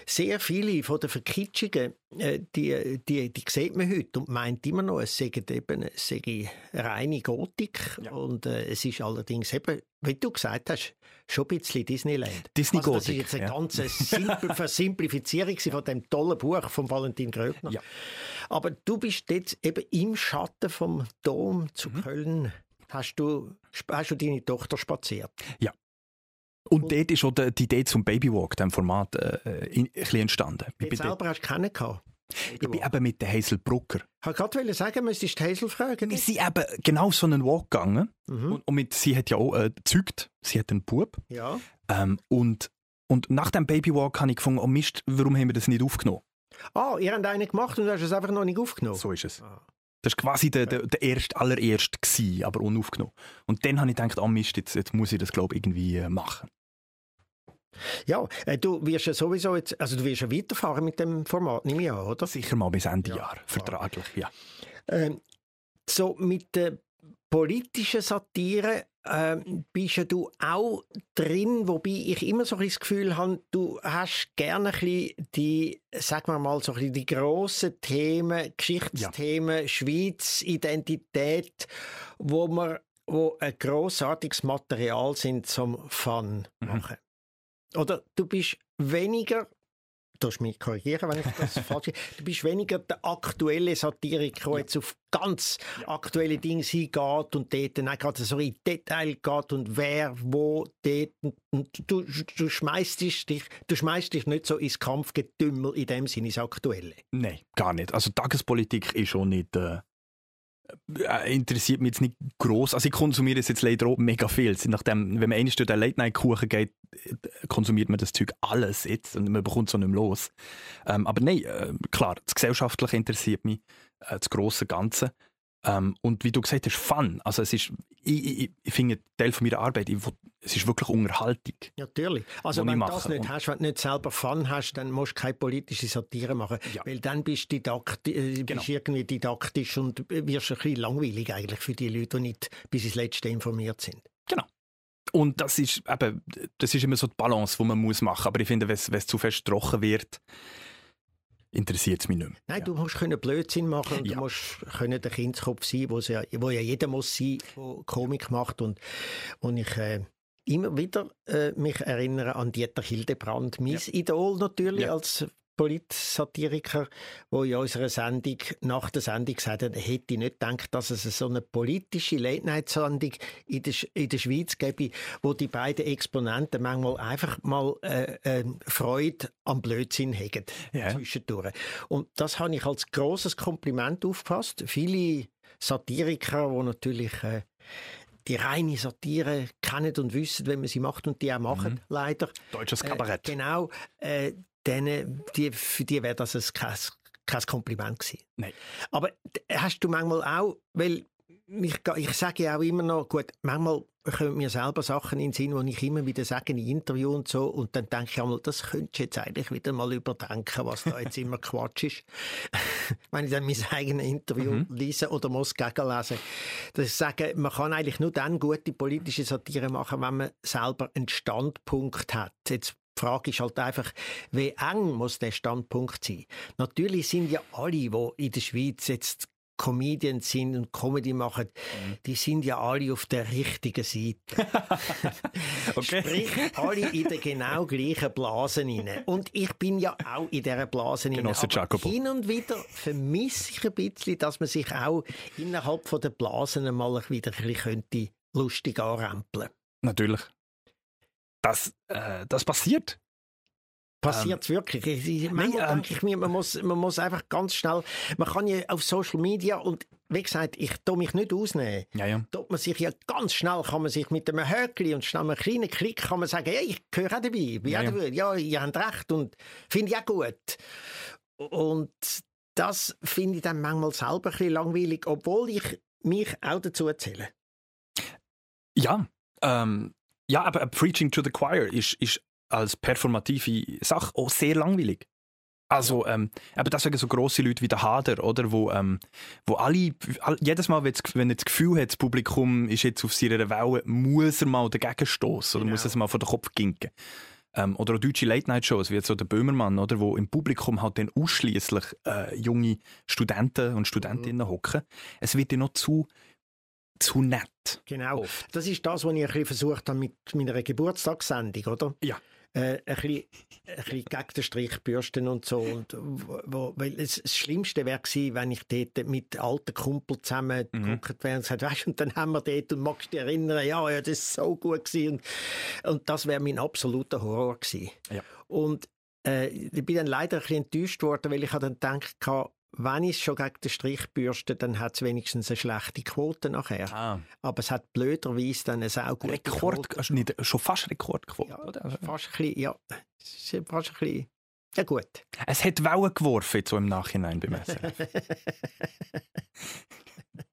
sehr viele von den Verkitschungen, äh, die, die, die sieht man heute und meint immer noch, es sei eben es sei reine Gotik. Ja. Und äh, es ist allerdings eben, wie du gesagt hast, schon ein bisschen Disneyland. Disney also das ist jetzt eine ja. ganze simple Versimplifizierung von dem tollen Buch von Valentin Gröbner. Ja. Aber du bist jetzt eben im Schatten vom Dom zu mhm. Köln. Hast du, hast du deine Tochter spaziert? Ja. Und, und dort ist auch die Idee zum Babywalk, diesem Format, äh, in, ein bisschen entstanden. Du selber hast du keinen gehabt? Ich bin eben mit der Hazel Brucker. Ich wollte gerade sagen, müsstest du Hazel fragen. Wir sind eben genau so einen Walk gegangen. Mhm. Und, und mit, sie hat ja auch äh, gezeugt. Sie hat einen Bub. Ja. Ähm, und, und nach dem Babywalk habe ich gefunden, oh Mist, warum haben wir das nicht aufgenommen? Ah, ihr habt einen gemacht und du hast es einfach noch nicht aufgenommen? So ist es. Ah. Das war quasi der, der, der erste, allererste, gewesen, aber unaufgenommen. Und dann habe ich gedacht, oh Mist, jetzt, jetzt muss ich das, glaube ich, irgendwie machen. Ja, äh, du wirst ja sowieso jetzt, also du wirst ja weiterfahren mit dem Format, nehme ich an, oder? Sicher mal bis Ende ja, Jahr, vertraglich, ja. Ähm, so mit der politischen Satire ähm, bist ja du auch drin, wobei ich immer so ein bisschen das Gefühl habe, du hast gerne ein bisschen die, sagen wir mal, so ein bisschen die grossen Themen, Geschichtsthemen, ja. Schweiz, Identität, wo man, wo ein grossartiges Material sind zum Fun machen. Mhm. Oder du bist weniger, du darfst mich korrigieren, wenn ich das falsch ist, du bist weniger der aktuelle Satiriker, der jetzt auf ganz aktuelle Dinge hingeht und dort dann gerade so in Detail geht und wer, wo, dort. Und du, du schmeißt dich, du schmeißt dich nicht so ins Kampfgetümmel in dem Sinne, ins Aktuelle. Nein, gar nicht. Also Tagespolitik ist schon nicht... Äh interessiert mich jetzt nicht gross. Also ich konsumiere es jetzt leider auch mega viel. Nachdem, wenn man einmal durch den Late-Night-Kuchen geht, konsumiert man das Zeug alles jetzt und man bekommt es auch nicht mehr los. Ähm, aber nein, äh, klar, das Gesellschaftliche interessiert mich, äh, das grosse Ganze. Ähm, und wie du gesagt hast, Fun. Also es ist, ich, ich, ich finde, Teil von meiner Arbeit, ich, es ist wirklich Unterhaltung. Natürlich. Also wenn du das nicht und hast, wenn du nicht selber Fun hast, dann musst du keine politische Satire machen. Ja. Weil dann bist du didaktisch, äh, genau. bist irgendwie didaktisch und wirst ein bisschen langweilig eigentlich für die Leute, die nicht bis ins Letzte informiert sind. Genau. Und das ist, eben, das ist immer so die Balance, die man muss machen muss. Aber ich finde, wenn es zu fest trocken wird, interessiert es mich nicht mehr. Nein, ja. du musst können Blödsinn machen und ja. du musst können der Kindskopf sein, wo ja, wo ja jeder muss sein, der Komik macht. Und, und ich äh, immer wieder äh, mich erinnere an Dieter Hildebrand, mein ja. Idol natürlich ja. als Politsatiriker, der in unserer Sendung nach der Sendung gesagt hat, er hätte nicht gedacht, dass es so eine politische Late-Night-Sendung in der, Sch- in der Schweiz gäbe, wo die beiden Exponenten manchmal einfach mal äh, äh, Freude am Blödsinn haben, ja, zwischendurch. Und das habe ich als grosses Kompliment aufgefasst. Viele Satiriker, die natürlich äh, die reine Satire kennen und wissen, wenn man sie macht, und die auch machen, mhm. leider. Deutsches Kabarett. Äh, genau, äh, denen, die, für die wäre das ein, kein, kein Kompliment gewesen. Nein. Aber hast du manchmal auch, weil ich, ich sage ja auch immer noch, gut, manchmal kommen mir selber Sachen in den Sinn, die ich immer wieder sage in Interviews und so, und dann denke ich einmal, das könntest du jetzt eigentlich wieder mal überdenken, was da jetzt immer Quatsch ist. Wenn ich dann mein eigenes Interview mhm. lese oder muss gegenlesen, dass ich sage, man kann eigentlich nur dann gute politische Satire machen, wenn man selber einen Standpunkt hat. Jetzt die Frage ist halt einfach, wie eng muss der Standpunkt sein? Natürlich sind ja alle, die in der Schweiz jetzt Comedians sind und Comedy machen, mhm. die sind ja alle auf der richtigen Seite. Okay. Sprich, alle in der genau gleichen Blase rein. Und ich bin ja auch in dieser Blase rein. Genosse Giacomo. Hin und wieder vermisse ich ein bisschen, dass man sich auch innerhalb von der Blasen mal wieder ein bisschen lustig anrempeln könnte. Natürlich. Das, äh, das passiert. Passiert es ähm, wirklich? Ich, manchmal nein, ähm, denke ich mir, man muss, man muss einfach ganz schnell, man kann ja auf Social Media, und wie gesagt, ich tu mich nicht ausnehmen. Ja, ja. Tut man sich ja ganz schnell, kann man sich mit einem Höckli und schnell einem kleinen Klick kann man sagen, hey, ich gehöre auch dabei, bin ja, ja. dabei, ja, ihr habt recht und finde ich auch gut. Und das finde ich dann manchmal selber ein bisschen langweilig, obwohl ich mich auch dazu erzähle. Ja, ähm, ja, aber Preaching to the Choir ist, ist als performative Sache auch sehr langweilig. Also, ähm, aber deswegen so grosse Leute wie der Hader, oder? Wo, ähm, wo alle, all, jedes Mal, wenn er das Gefühl hat, das Publikum ist jetzt auf seiner Welle, muss er mal dagegen stossen oder genau. muss er es mal vor den Kopf ginken. Ähm, oder auch deutsche Late-Night-Shows, wie jetzt so der Böhmermann, oder? Wo im Publikum halt dann ausschliesslich äh, junge Studenten und Studentinnen hocken. Mhm. Es wird dann noch zu... zu nett. Genau. Oft. Das ist das, was ich ein bisschen versucht habe mit meiner Geburtstagssendung, oder? Ja. Äh, ein, bisschen, ein bisschen gegen den Strich bürsten und so. Und wo, weil das Schlimmste wäre gewesen, wenn ich dort mit alten Kumpel zusammen mhm. geguckt wäre und gesagt, weißt du, und dann haben wir dort und magst dich erinnern, ja, ja, das war so gut gewesen. Und, und das wäre mein absoluter Horror gewesen. Ja. Und äh, ich bin dann leider ein bisschen enttäuscht worden, weil ich dann gedacht habe, wenn ich es schon gegen den Strich bürste, dann hat es wenigstens eine schlechte Quote nachher. Ah. Aber es hat blöderweise dann eine saugute Rekord, Quote. Nicht, schon fast Rekordquote, ja, oder? Fast ein bisschen, ja. Fast ein bisschen. Ja, gut. Es hat Wellen geworfen, so im Nachhinein beim S R F.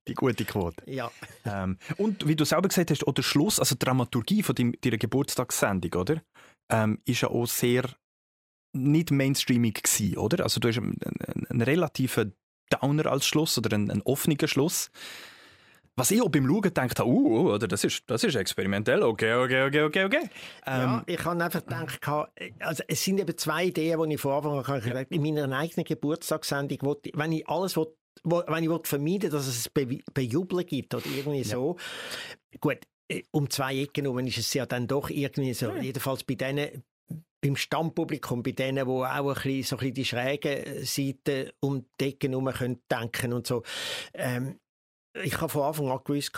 Die gute Quote. Ja. Ähm, und wie du selber gesagt hast, auch der Schluss, also die Dramaturgie von deiner Geburtstagssendung, oder? Ähm, ist ja auch sehr... nicht mainstreamig gewesen, oder? Also du hast einen, einen, einen relativen Downer als Schluss oder einen, einen offenen Schluss. Was ich auch beim Schauen gedacht habe, uh, oder das ist, das ist experimentell, okay, okay, okay, okay, okay. Ähm, ja, ich habe einfach gedacht, also es sind eben zwei Ideen, die ich von Anfang an gedacht habe. In meiner eigenen Geburtstagssendung, wo, wenn ich alles will, wo, wenn ich will vermeiden, dass es Be- Bejubeln gibt oder irgendwie ja. so, gut, um zwei Ecken genommen ist es ja dann doch irgendwie so, ja. jedenfalls bei denen, beim Stammpublikum, bei denen, die auch ein bisschen, so ein bisschen die schrägen Seiten um die Ecke herum denken und so. Ähm, ich habe von Anfang an gewusst,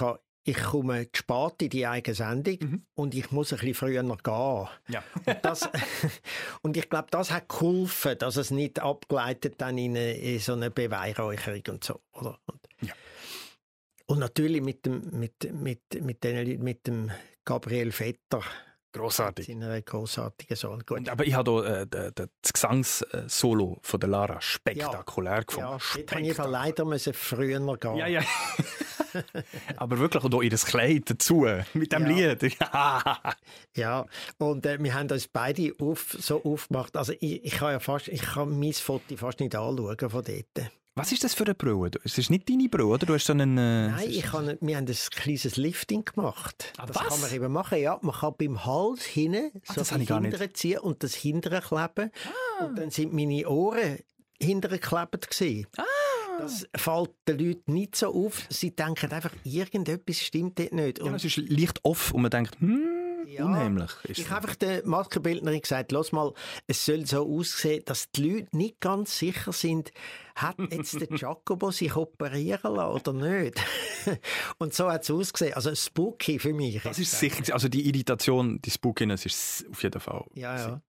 ich komme zu spät in die eigene Sendung mhm. und ich muss ein bisschen früher noch gehen. Ja. Und, das, und ich glaube, das hat geholfen, dass es nicht abgeleitet dann in, eine, in so eine Beweihräucherung und so. Oder? Und, ja. und natürlich mit dem, mit, mit, mit den Leuten, mit dem Gabriel Vetter. Grossartig. Ein grossartiger Sohn. Gut. Aber ich habe hier äh, das Gesangs-Solo von der Lara spektakulär ja. gefunden. Ja, spektakulär. Ich musste leider früher gehen. Ja, ja. Aber wirklich auch ihr Kleid dazu, mit dem ja. Lied. Ja, und äh, wir haben uns beide auf, so aufgemacht. Also ich, ich kann ja fast, ich kann mein Foto fast nicht anschauen von dort. Was ist das für eine Brille? Es ist nicht deine Brille, oder? Du hast so einen, äh, Nein, ich kann, wir haben ein kleines Lifting gemacht. Ah, das was? Kann man eben machen, ja. Man kann beim Hals hinten ah, so das hintere ziehen und das hintere kleben. Ah. Und dann sind meine Ohren hintere geklebt gewesen. Ah. Das fällt den Leuten nicht so auf. Sie denken einfach, irgendetwas stimmt dort nicht. Und ja, es ist leicht off und man denkt, hm. ja, unheimlich. Ist ich habe einfach der Maskenbildnerin gesagt, lass mal, es soll so aussehen, dass die Leute nicht ganz sicher sind, hat jetzt der Giacomo sich operieren lassen oder nicht? Und so hat es ausgesehen. Also spooky für mich. Das ist sicher, also die Irritation, die Spookiness ist auf jeden Fall. Ja, ja.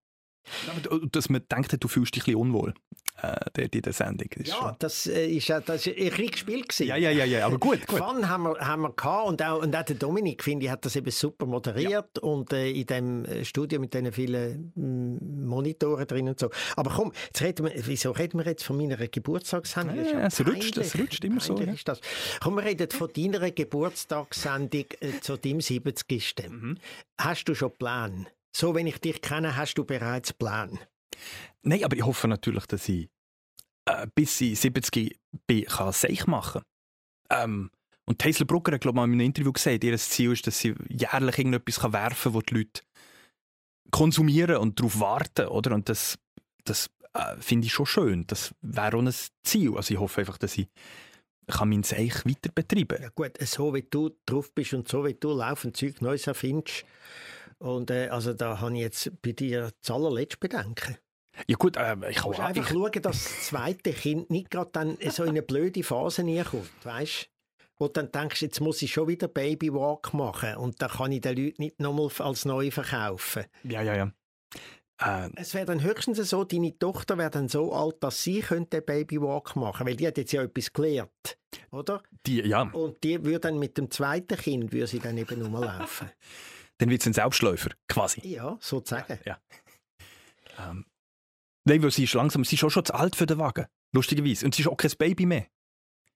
Dass man denkt, du fühlst dich ein bisschen unwohl äh, in dieser Sendung. Das ja, das ist ja das ist ein bisschen gespielt gewesen. Ja, ja, ja, ja, aber gut. gut. Fun haben wir, haben wir gehabt und auch, und auch der Dominik, finde ich, hat das eben super moderiert ja. und äh, in dem Studio mit diesen vielen m, Monitoren drin und so. Aber komm, jetzt reden wir, wieso reden wir jetzt von meiner Geburtstagssendung? Ja, ja, es rutscht, es rutscht immer so. Ja. Ist das. Komm, wir reden von deiner Geburtstagssendung äh, zu deinem siebzigsten Mhm. Hast du schon Pläne? So, wenn ich dich kenne, hast du bereits Plan? Nein, aber ich hoffe natürlich, dass ich äh, bis ich siebzig bin, kann Seich machen kann. Ähm, und Hazel Brugger hat, glaube ich, mal in einem Interview gesagt, ihr Ziel ist, dass sie jährlich irgendetwas werfen kann, das die Leute konsumieren und darauf warten. Oder? Und das, das äh, finde ich schon schön. Das wäre auch ein Ziel. Also ich hoffe einfach, dass ich kann meinen Seich weiter betreiben. Ja gut, so wie du drauf bist und so wie du laufend Zeug Neues erfindest, und äh, also da habe ich jetzt bei dir das allerletzte Bedenken. Ja gut, äh, ich muss einfach ich... schauen, dass das zweite Kind nicht gerade dann so in eine blöde Phase reinkommt, weißt? Wo du dann denkst, jetzt muss ich schon wieder Babywalk machen und dann kann ich den Leuten nicht nochmal als neu verkaufen. Ja, ja, ja. Äh... Es wäre dann höchstens so, deine Tochter wäre dann so alt, dass sie könnte Babywalk machen, weil die hat jetzt ja etwas gelernt. Oder? Die, ja. Und die würde dann mit dem zweiten Kind würde sie dann eben rumlaufen. Dann wird es ein Selbstläufer, quasi. Ja, sozusagen. Ja, ja. Ähm, nein, weil sie ist langsam, sie ist auch schon zu alt für den Wagen, lustigerweise. Und sie ist auch kein Baby mehr.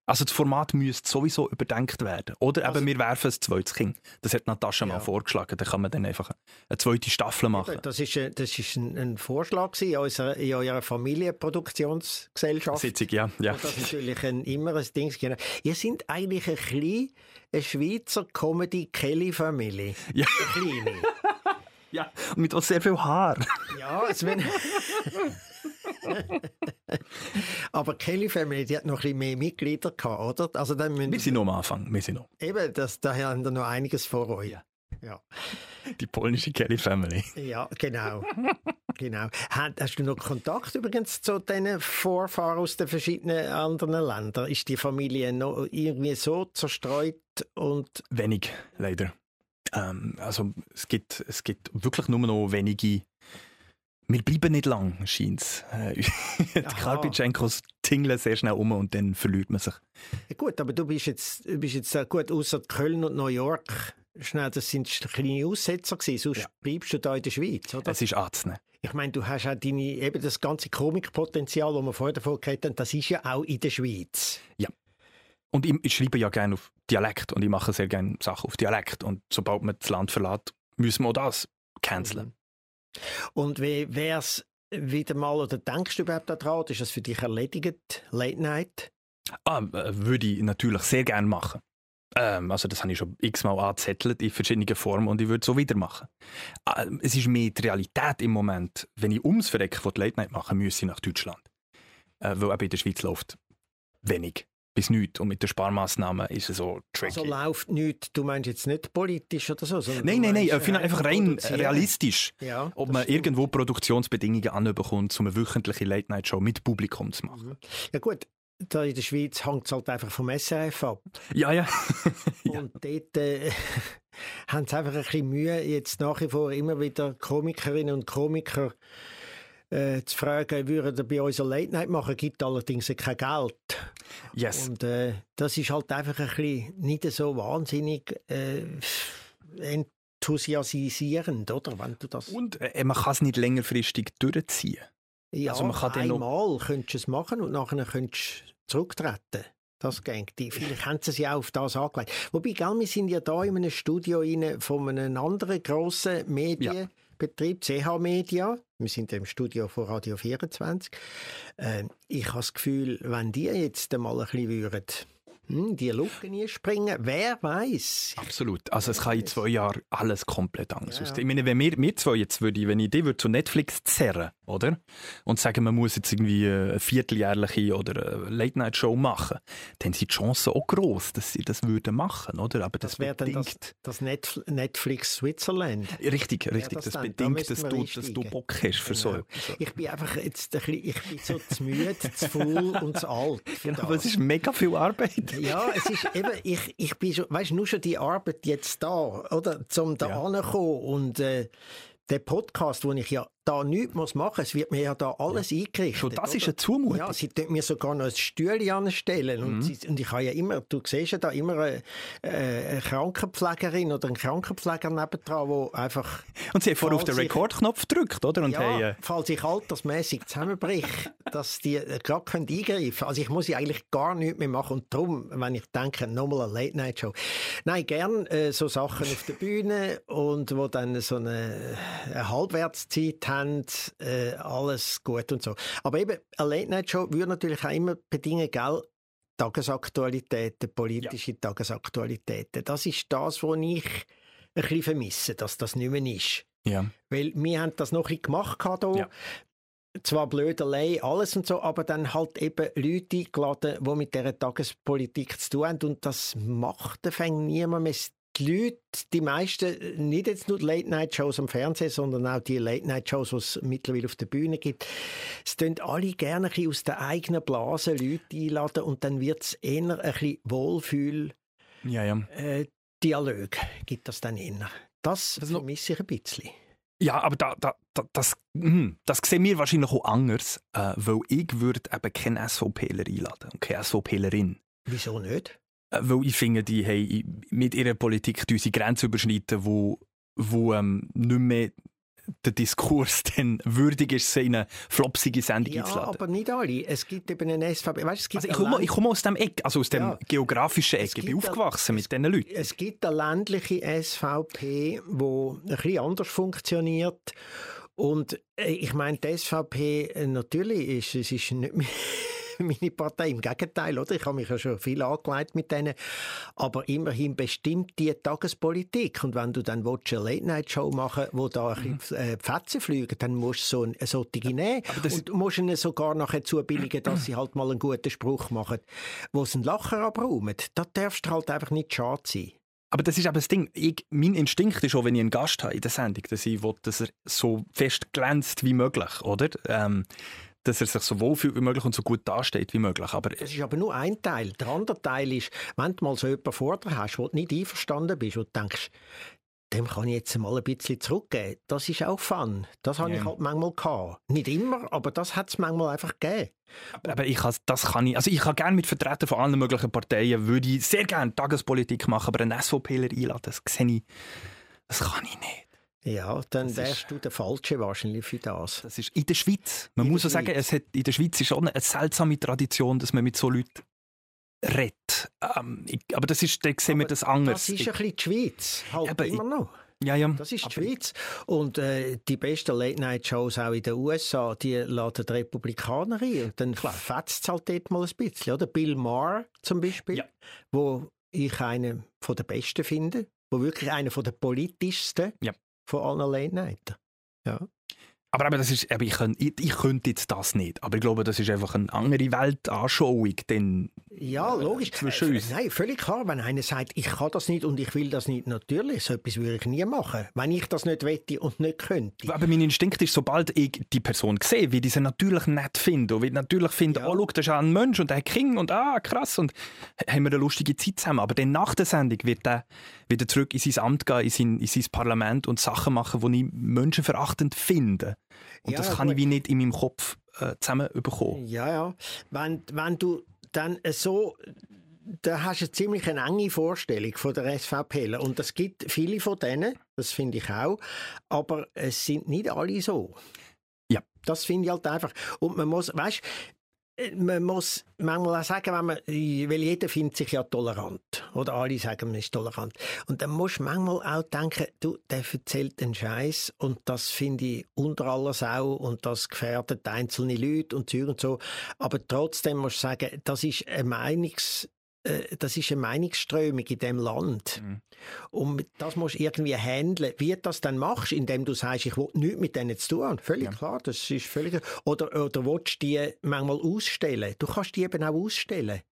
Also das Format müsste sowieso überdenkt werden. Oder also, eben, wir werfen ein zweites Kind. Das hat Natascha ja. mal vorgeschlagen. Da kann man dann einfach eine zweite Staffel machen. Das ist, das ist ein, ein Vorschlag in unserer, in eurer Familienproduktionsgesellschaft. Sitzung, ja. ja. Und das ist natürlich ein, immer ein Ding. Ihr seid eigentlich ein bisschen eine Schweizer Comedy-Kelly-Familie. Ja. Eine kleine. Ja, und mit auch sehr viel Haar. Ja, es wenn aber Kelly Family, die hat noch ein bisschen mehr Mitglieder gehabt, oder? Also dann müssen wir sind noch am Anfang. Wir sind noch. Eben, das, daher haben wir noch einiges vor euch. Ja. Die polnische Kelly Family. Ja, genau. genau. Hast du noch Kontakt übrigens zu diesen Vorfahren aus den verschiedenen anderen Ländern? Ist die Familie noch irgendwie so zerstreut und... Wenig, leider. Ähm, also es gibt, es gibt wirklich nur noch wenige... Wir bleiben nicht lang, scheint es. Die Karpitschenkos tingeln sehr schnell um und dann verliert man sich. Ja gut, aber du bist jetzt, bist jetzt gut, außer Köln und New York, schnell, das sind kleine Aussetzer gewesen, sonst ja. bleibst du da in der Schweiz, oder? Es ist anzunehmen. Ich meine, du hast auch deine, eben das ganze Komikpotenzial, das wir vorher davon geredet haben, das ist ja auch in der Schweiz. Ja. Und ich, ich schreibe ja gerne auf Dialekt und ich mache sehr gerne Sachen auf Dialekt. Und sobald man das Land verlässt, müssen wir auch das canceln. Mhm. Und wie wär's wieder mal, oder denkst du überhaupt daran, ist das für dich erledigt, Late Night? Ah, äh, würde ich natürlich sehr gerne machen. Ähm, also das habe ich schon x-mal angezettelt in verschiedenen Formen und ich würde es so wieder machen. Äh, es ist mehr die Realität im Moment. Wenn ich ums Verrecken von Late Night machen müsste, nach Deutschland. Äh, weil eben in der Schweiz läuft wenig. Bis nichts. Und mit den Sparmaßnahmen ist es so tricky. Also läuft nichts, du meinst jetzt nicht politisch oder so? Nein, nein, nein, äh, einfach rein realistisch. Ja, ob man stimmt. irgendwo Produktionsbedingungen anbekommt, um eine wöchentliche Late-Night-Show mit Publikum zu machen. Ja gut, da in der Schweiz hängt es halt einfach vom S R F ab. Ja, ja. Und ja. dort äh, haben sie einfach ein bisschen Mühe, jetzt nach wie vor immer wieder Komikerinnen und Komiker Äh, zu fragen, würden wir bei uns eine Late Night machen, gibt allerdings kein Geld. Yes. Und äh, das ist halt einfach ein bisschen nicht so wahnsinnig äh, enthusiasierend, oder? Wenn du das und äh, man kann es nicht längerfristig durchziehen. Ja, also man kann einmal noch... könntest du es machen und nachher könntest du zurücktreten. Das geht. Vielleicht haben sie es ja auch auf das angelegt. Wobei, gell, wir sind ja hier in einem Studio rein von einem anderen grossen Medien. Ja. Betrieb, C H Media, wir sind im Studio von Radio vierundzwanzig. Äh, ich habe das Gefühl, wenn die jetzt mal ein bisschen würden, hm, die Lücken einspringen, wer weiß? Absolut. Also es kann in zwei Jahren alles komplett anders ja, aussehen. Ja. Ich meine, wenn wir, wir zwei jetzt würde, wenn ich die würde zu Netflix zerren, oder? Und sagen, man muss jetzt irgendwie eine vierteljährliche oder eine Late Night Show machen, dann sind die Chancen auch gross, dass sie das würden machen, oder? Aber das, das wäre bedingt das, das Netf- Netflix Switzerland. Richtig, richtig. Das, das bedingt, da dass, du, dass du Bock hast für genau. so. Ich bin einfach jetzt ein bisschen, ich bin so zu müde, zu faul und zu alt. Genau, aber es ist mega viel Arbeit. Ja, es ist eben, ich, ich bin schon, weißt du, nur schon die Arbeit jetzt da, oder? Zum da ankommen ja. und äh, der Podcast, den ich ja da nichts machen muss, es wird mir ja da alles ja. eingerichtet. Schon das oder? Ist eine Zumutung. Ja, sie tun mir sogar noch ein Stühle anstellen. Mhm. Und, sie, und ich habe ja immer, du siehst ja da immer eine, eine Krankenpflegerin oder einen Krankenpfleger nebendran, der einfach... Und sie haben vorher auf den Rekordknopf gedrückt, oder? Und ja, haben, äh... falls ich altersmässig zusammenbrich, dass die gerade eingreifen können. Also ich muss ja eigentlich gar nichts mehr machen. Und darum, wenn ich denke, nochmal eine Late-Night-Show. Nein, gern äh, so Sachen auf der Bühne und wo dann so eine, eine Halbwertszeit haben, äh, alles gut und so. Aber eben, eine Late-Night-Show würde natürlich auch immer bedingen, gell? Tagesaktualitäten, politische ja. Tagesaktualitäten. Das ist das, was ich ein bisschen vermisse, dass das nicht mehr ist. Ja. Weil wir haben das noch ein bisschen gemacht hier. Ja. Zwar blöd allein, alles und so, aber dann halt eben Leute eingeladen, die mit dieser Tagespolitik zu tun haben. Und das macht der Fäng niemand mehr. Die Leute, die meisten, nicht jetzt nur die Late-Night-Shows am Fernsehen, sondern auch die Late-Night-Shows, die es mittlerweile auf der Bühne gibt, es tun alle gerne ein bisschen aus der eigenen Blase Leute einladen und dann wird es eher ein bisschen Wohlfühl. Ja, ja. Äh, Dialog gibt das dann eher. Das, das vermisse ich ein bisschen. Ja, aber da, da, da, das, mh, das sehen wir wahrscheinlich auch anders, äh, weil ich würde eben keinen SVPler einladen und keine SVPlerin. Wieso nicht? Äh, weil ich finde, die haben mit ihrer Politik unsere Grenzen überschreiten, wo, wo ähm, nicht mehr der Diskurs dann würdig ist, sie in eine flopsige Sendung ja, einzuladen. Ja, aber nicht alle. Es gibt eben einen S V P. Weißt, es gibt also ich komme, ich komme aus dem Eck, also aus dem ja. geografischen Eck. Ich bin aufgewachsen a, mit diesen Leuten. Es gibt eine ländliche S V P, die ein bisschen anders funktioniert. Und ich meine, die S V P natürlich ist, es ist nicht mehr meine Partei, im Gegenteil, oder? Ich habe mich ja schon viel angelegt mit denen, aber immerhin bestimmt die Tagespolitik. Und wenn du dann willst, eine Late-Night-Show machen willst, wo da ein bisschen mhm. Fetzen fliegen, dann musst du so eine solche nehmen und musst ihnen sogar nachher zubilligen, dass sie halt mal einen guten Spruch machen, wo sie einen Lacher abräumen. Da darfst du halt einfach nicht schade sein. Aber das ist eben das Ding. Ich, mein Instinkt ist auch, wenn ich einen Gast habe in der Sendung, dass ich will, dass er so fest glänzt wie möglich, oder? Ähm, dass er sich so wohlfühlt wie möglich und so gut dasteht wie möglich. Aber das ist aber nur ein Teil. Der andere Teil ist, wenn du mal so jemanden vor dir hast, wo du nicht einverstanden bist und denkst, dem kann ich jetzt mal ein bisschen zurückgeben. Das ist auch Fun. Das habe yeah. ich halt manchmal gehabt. Nicht immer, aber das hat es manchmal einfach gegeben. Aber, aber ich kann, das kann ich. Also ich kann gerne mit Vertretern von allen möglichen Parteien, würde ich sehr gerne Tagespolitik machen, aber einen SVPler einladen, das sehe ich, das kann ich nicht. Ja, dann wärst du der Falsche wahrscheinlich für das. Das ist in der Schweiz. Man in muss so sagen, es hat, in der Schweiz ist auch eine seltsame Tradition, dass man mit so Leuten redet. Ähm, ich, aber das ist, dann sehen aber wir das anders. Das ist ein bisschen die Schweiz, halt aber immer noch. Ja, ja. Das ist die aber Schweiz. Und äh, die besten Late-Night-Shows auch in den U S A, die laden die Republikaner ein. Und dann fetzt es halt dort mal ein bisschen. Oder Bill Maher zum Beispiel, ja. wo ich einen von den Besten finde, wo wirklich einer von den politischsten ja. von allen Late-Nighten. Ja. Aber eben, das ist, eben, ich, könnte, ich, ich könnte jetzt das nicht. Aber ich glaube, das ist einfach eine andere Weltanschauung. Denn, ja, logisch. Äh, nein, völlig klar. Wenn einer sagt, ich kann das nicht und ich will das nicht, natürlich, so etwas würde ich nie machen, wenn ich das nicht wette und nicht könnte. Aber mein Instinkt ist, sobald ich die Person sehe, wie ich sie natürlich nett finde und wie ich natürlich finde, ja. oh, schau, das ist ein Mensch und ein King und ah, krass und haben wir eine lustige Zeit zusammen. Aber dann nach der Sendung wird er wieder zurück in sein Amt gehen, in sein, in sein Parlament und Sachen machen, die ich menschenverachtend finde. Und ja, das kann gut. ich wie nicht in meinem Kopf äh, zusammen bekommen. Ja, ja. Wenn, wenn du dann so... Da hast du eine ziemlich enge Vorstellung von der SVPler. Und es gibt viele von denen, das finde ich auch. Aber es sind nicht alle so. Ja. Das finde ich halt einfach. Und man muss, weißt du, man muss manchmal auch sagen, wenn man, weil jeder findet sich ja tolerant. Oder alle sagen, man ist tolerant. Und dann musst du manchmal auch denken, du, der erzählt einen Scheiß und das finde ich unter aller Sau und das gefährdet einzelne Leute und Zeug und so. Aber trotzdem musst du sagen, das ist eine Meinungs- das ist eine Meinungsströmung in diesem Land. Mhm. Und das musst du irgendwie handeln. Wie du das dann machst, indem du sagst, ich will nichts mit denen zu tun haben. Völlig ja. klar, das ist völlig klar. Oder, oder willst du die manchmal ausstellen? Du kannst die eben auch ausstellen.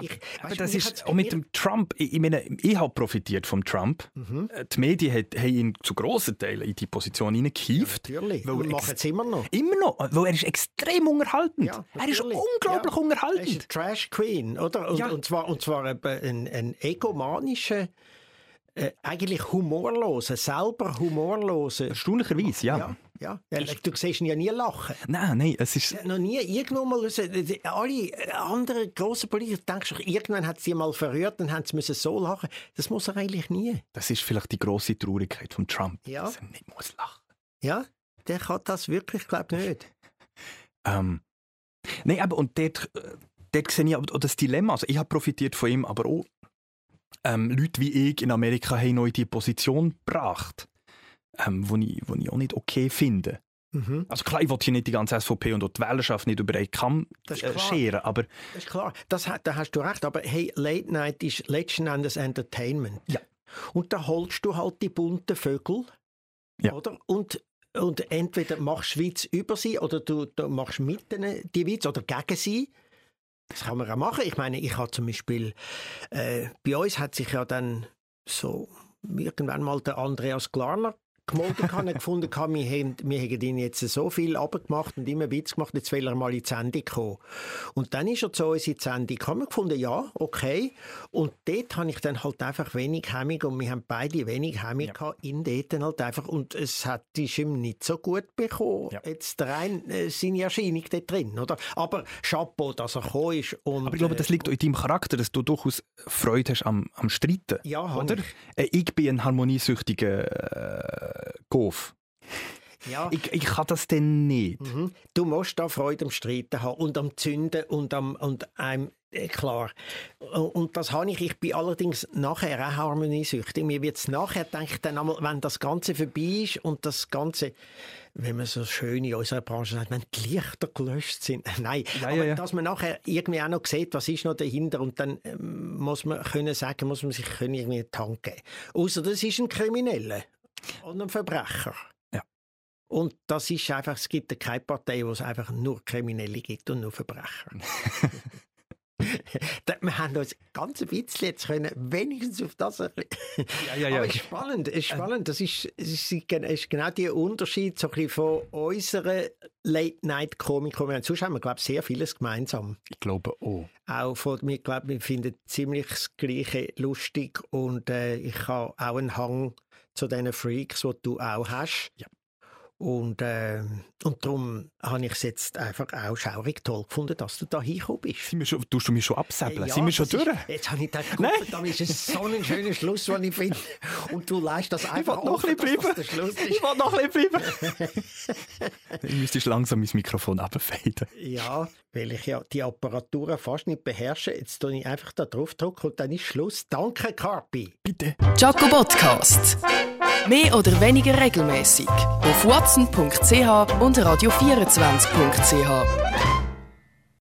Ich, aber weißt, das ist auch mit dem Trump. Ich, ich meine, ich habe profitiert vom Trump. Mhm. Die Medien hat, haben ihn zu grossen Teilen in die Position hineingehieft. Ja, natürlich. Und machen es immer noch. Immer noch. Weil er ist extrem unterhaltend. Ja, er ist unglaublich ja. unterhaltend. Er ist eine Trash Queen, oder? Und, ja. und zwar, und zwar ein, ein egomanischer, äh, eigentlich humorloser, selber humorloser. Erstaunlicherweise, ja. ja. Ja, du siehst ihn ja nie lachen. Nein, nein, es ist... Ja, noch nie. Irgendwann mal... Alle anderen grossen Politiker denkst du, irgendwann hat sie mal verrührt und haben sie so lachen müssen. Das muss er eigentlich nie. Das ist vielleicht die grosse Traurigkeit von Trump, ja. dass er nicht muss lachen muss. Ja, der kann das wirklich, glaube ich, nicht. ähm, nein, aber und dort, dort sehe ich auch das Dilemma. Also ich habe profitiert von ihm, aber auch ähm, Leute wie ich in Amerika haben neu die Position gebracht. Ähm, wo, ich, wo ich auch nicht okay finde. Mhm. Also klar, ich will hier nicht die ganze S V P und auch die Wählerschaft nicht über einen Kamm äh, scheren, aber... Das ist klar, das, da hast du recht, aber hey, Late Night ist letzten Endes Entertainment. Ja. Und da holst du halt die bunten Vögel, ja. oder? Und, und entweder machst du Witz über sie oder du, du machst mit denen die Witz oder gegen sie. Das kann man auch machen. Ich meine, ich habe zum Beispiel... Äh, bei uns hat sich ja dann so irgendwann mal der Andreas Glarner gemolden habe, gefunden habe, wir haben ihn jetzt so viel runtergemacht und immer Witz gemacht, jetzt will er mal in die Sendung kommen. Und dann ist er zu uns in die Sendung gekommen, gefunden, ja, okay. Und dort habe ich dann halt einfach wenig Hemmung und wir haben beide wenig Hemmung ja. gehabt, in dort halt einfach. Und es hat sich ihm nicht so gut bekommen, ja. jetzt rein äh, seine Erscheinung dort drin, oder? Aber Chapeau, dass er gekommen ist. Und, aber ich glaube, das liegt auch in deinem Charakter, dass du durchaus Freude hast am, am Streiten. Ja, oder? Ich. ich bin ein harmoniesüchtiger... Äh, Goof. Ja. Ich, ich kann das denn nicht. Mhm. Du musst da Freude am Streiten haben und am Zünden und am und einem äh, klar. Und das habe ich. Ich bin allerdings nachher auch harmoniesüchtig. Mir wird es nachher, denke ich dann einmal, wenn das Ganze vorbei ist und das Ganze, wenn man so schön in unserer Branche sagt, wenn die Lichter gelöscht sind. Nein, ja, aber ja, ja. dass man nachher irgendwie auch noch sieht, was ist noch dahinter und dann ähm, muss man können sagen, muss man sich können irgendwie in die Hand geben. Ausser das ist ein Krimineller. Und ein Verbrecher. Ja. Und das ist einfach, es gibt keine Partei, wo es einfach nur Kriminelle gibt und nur Verbrecher. Wir haben uns ganz ein bisschen jetzt können, wenigstens auf das... ja, ja, ja. Aber es ist spannend, es ist spannend. Das ist, es ist genau der Unterschied so ein bisschen von unserer Late-Night-Komik. Sonst haben wir, glaube ich, sehr vieles gemeinsam. Ich glaube auch. Auch von mir, glaube ich, wir finden ziemlich das Gleiche lustig und äh, ich habe auch einen Hang zu diesen Freaks, die du auch hast. Ja. Und, äh, und darum habe ich es jetzt einfach auch schaurig toll gefunden, dass du da hingekommen bist. Sind wir schon, tust du mich schon absäbeln? Äh, ja, sind wir schon durch? Ist, jetzt habe ich gedacht, guck, da ist es so ein schöner Schluss, den ich finde. Und du lässt das einfach noch ein bisschen bleiben. Ich will noch ein bisschen bleiben. Du müsstest langsam mein Mikrofon runterfaden. Ja, weil ich ja die Apparatur fast nicht beherrsche. Jetzt drücke ich einfach da drauf drücken und dann ist Schluss. Danke, Carpi. Bitte. Giacomo Podcast. Mehr oder weniger regelmäßig auf watson punkt c h und radio vierundzwanzig punkt c h.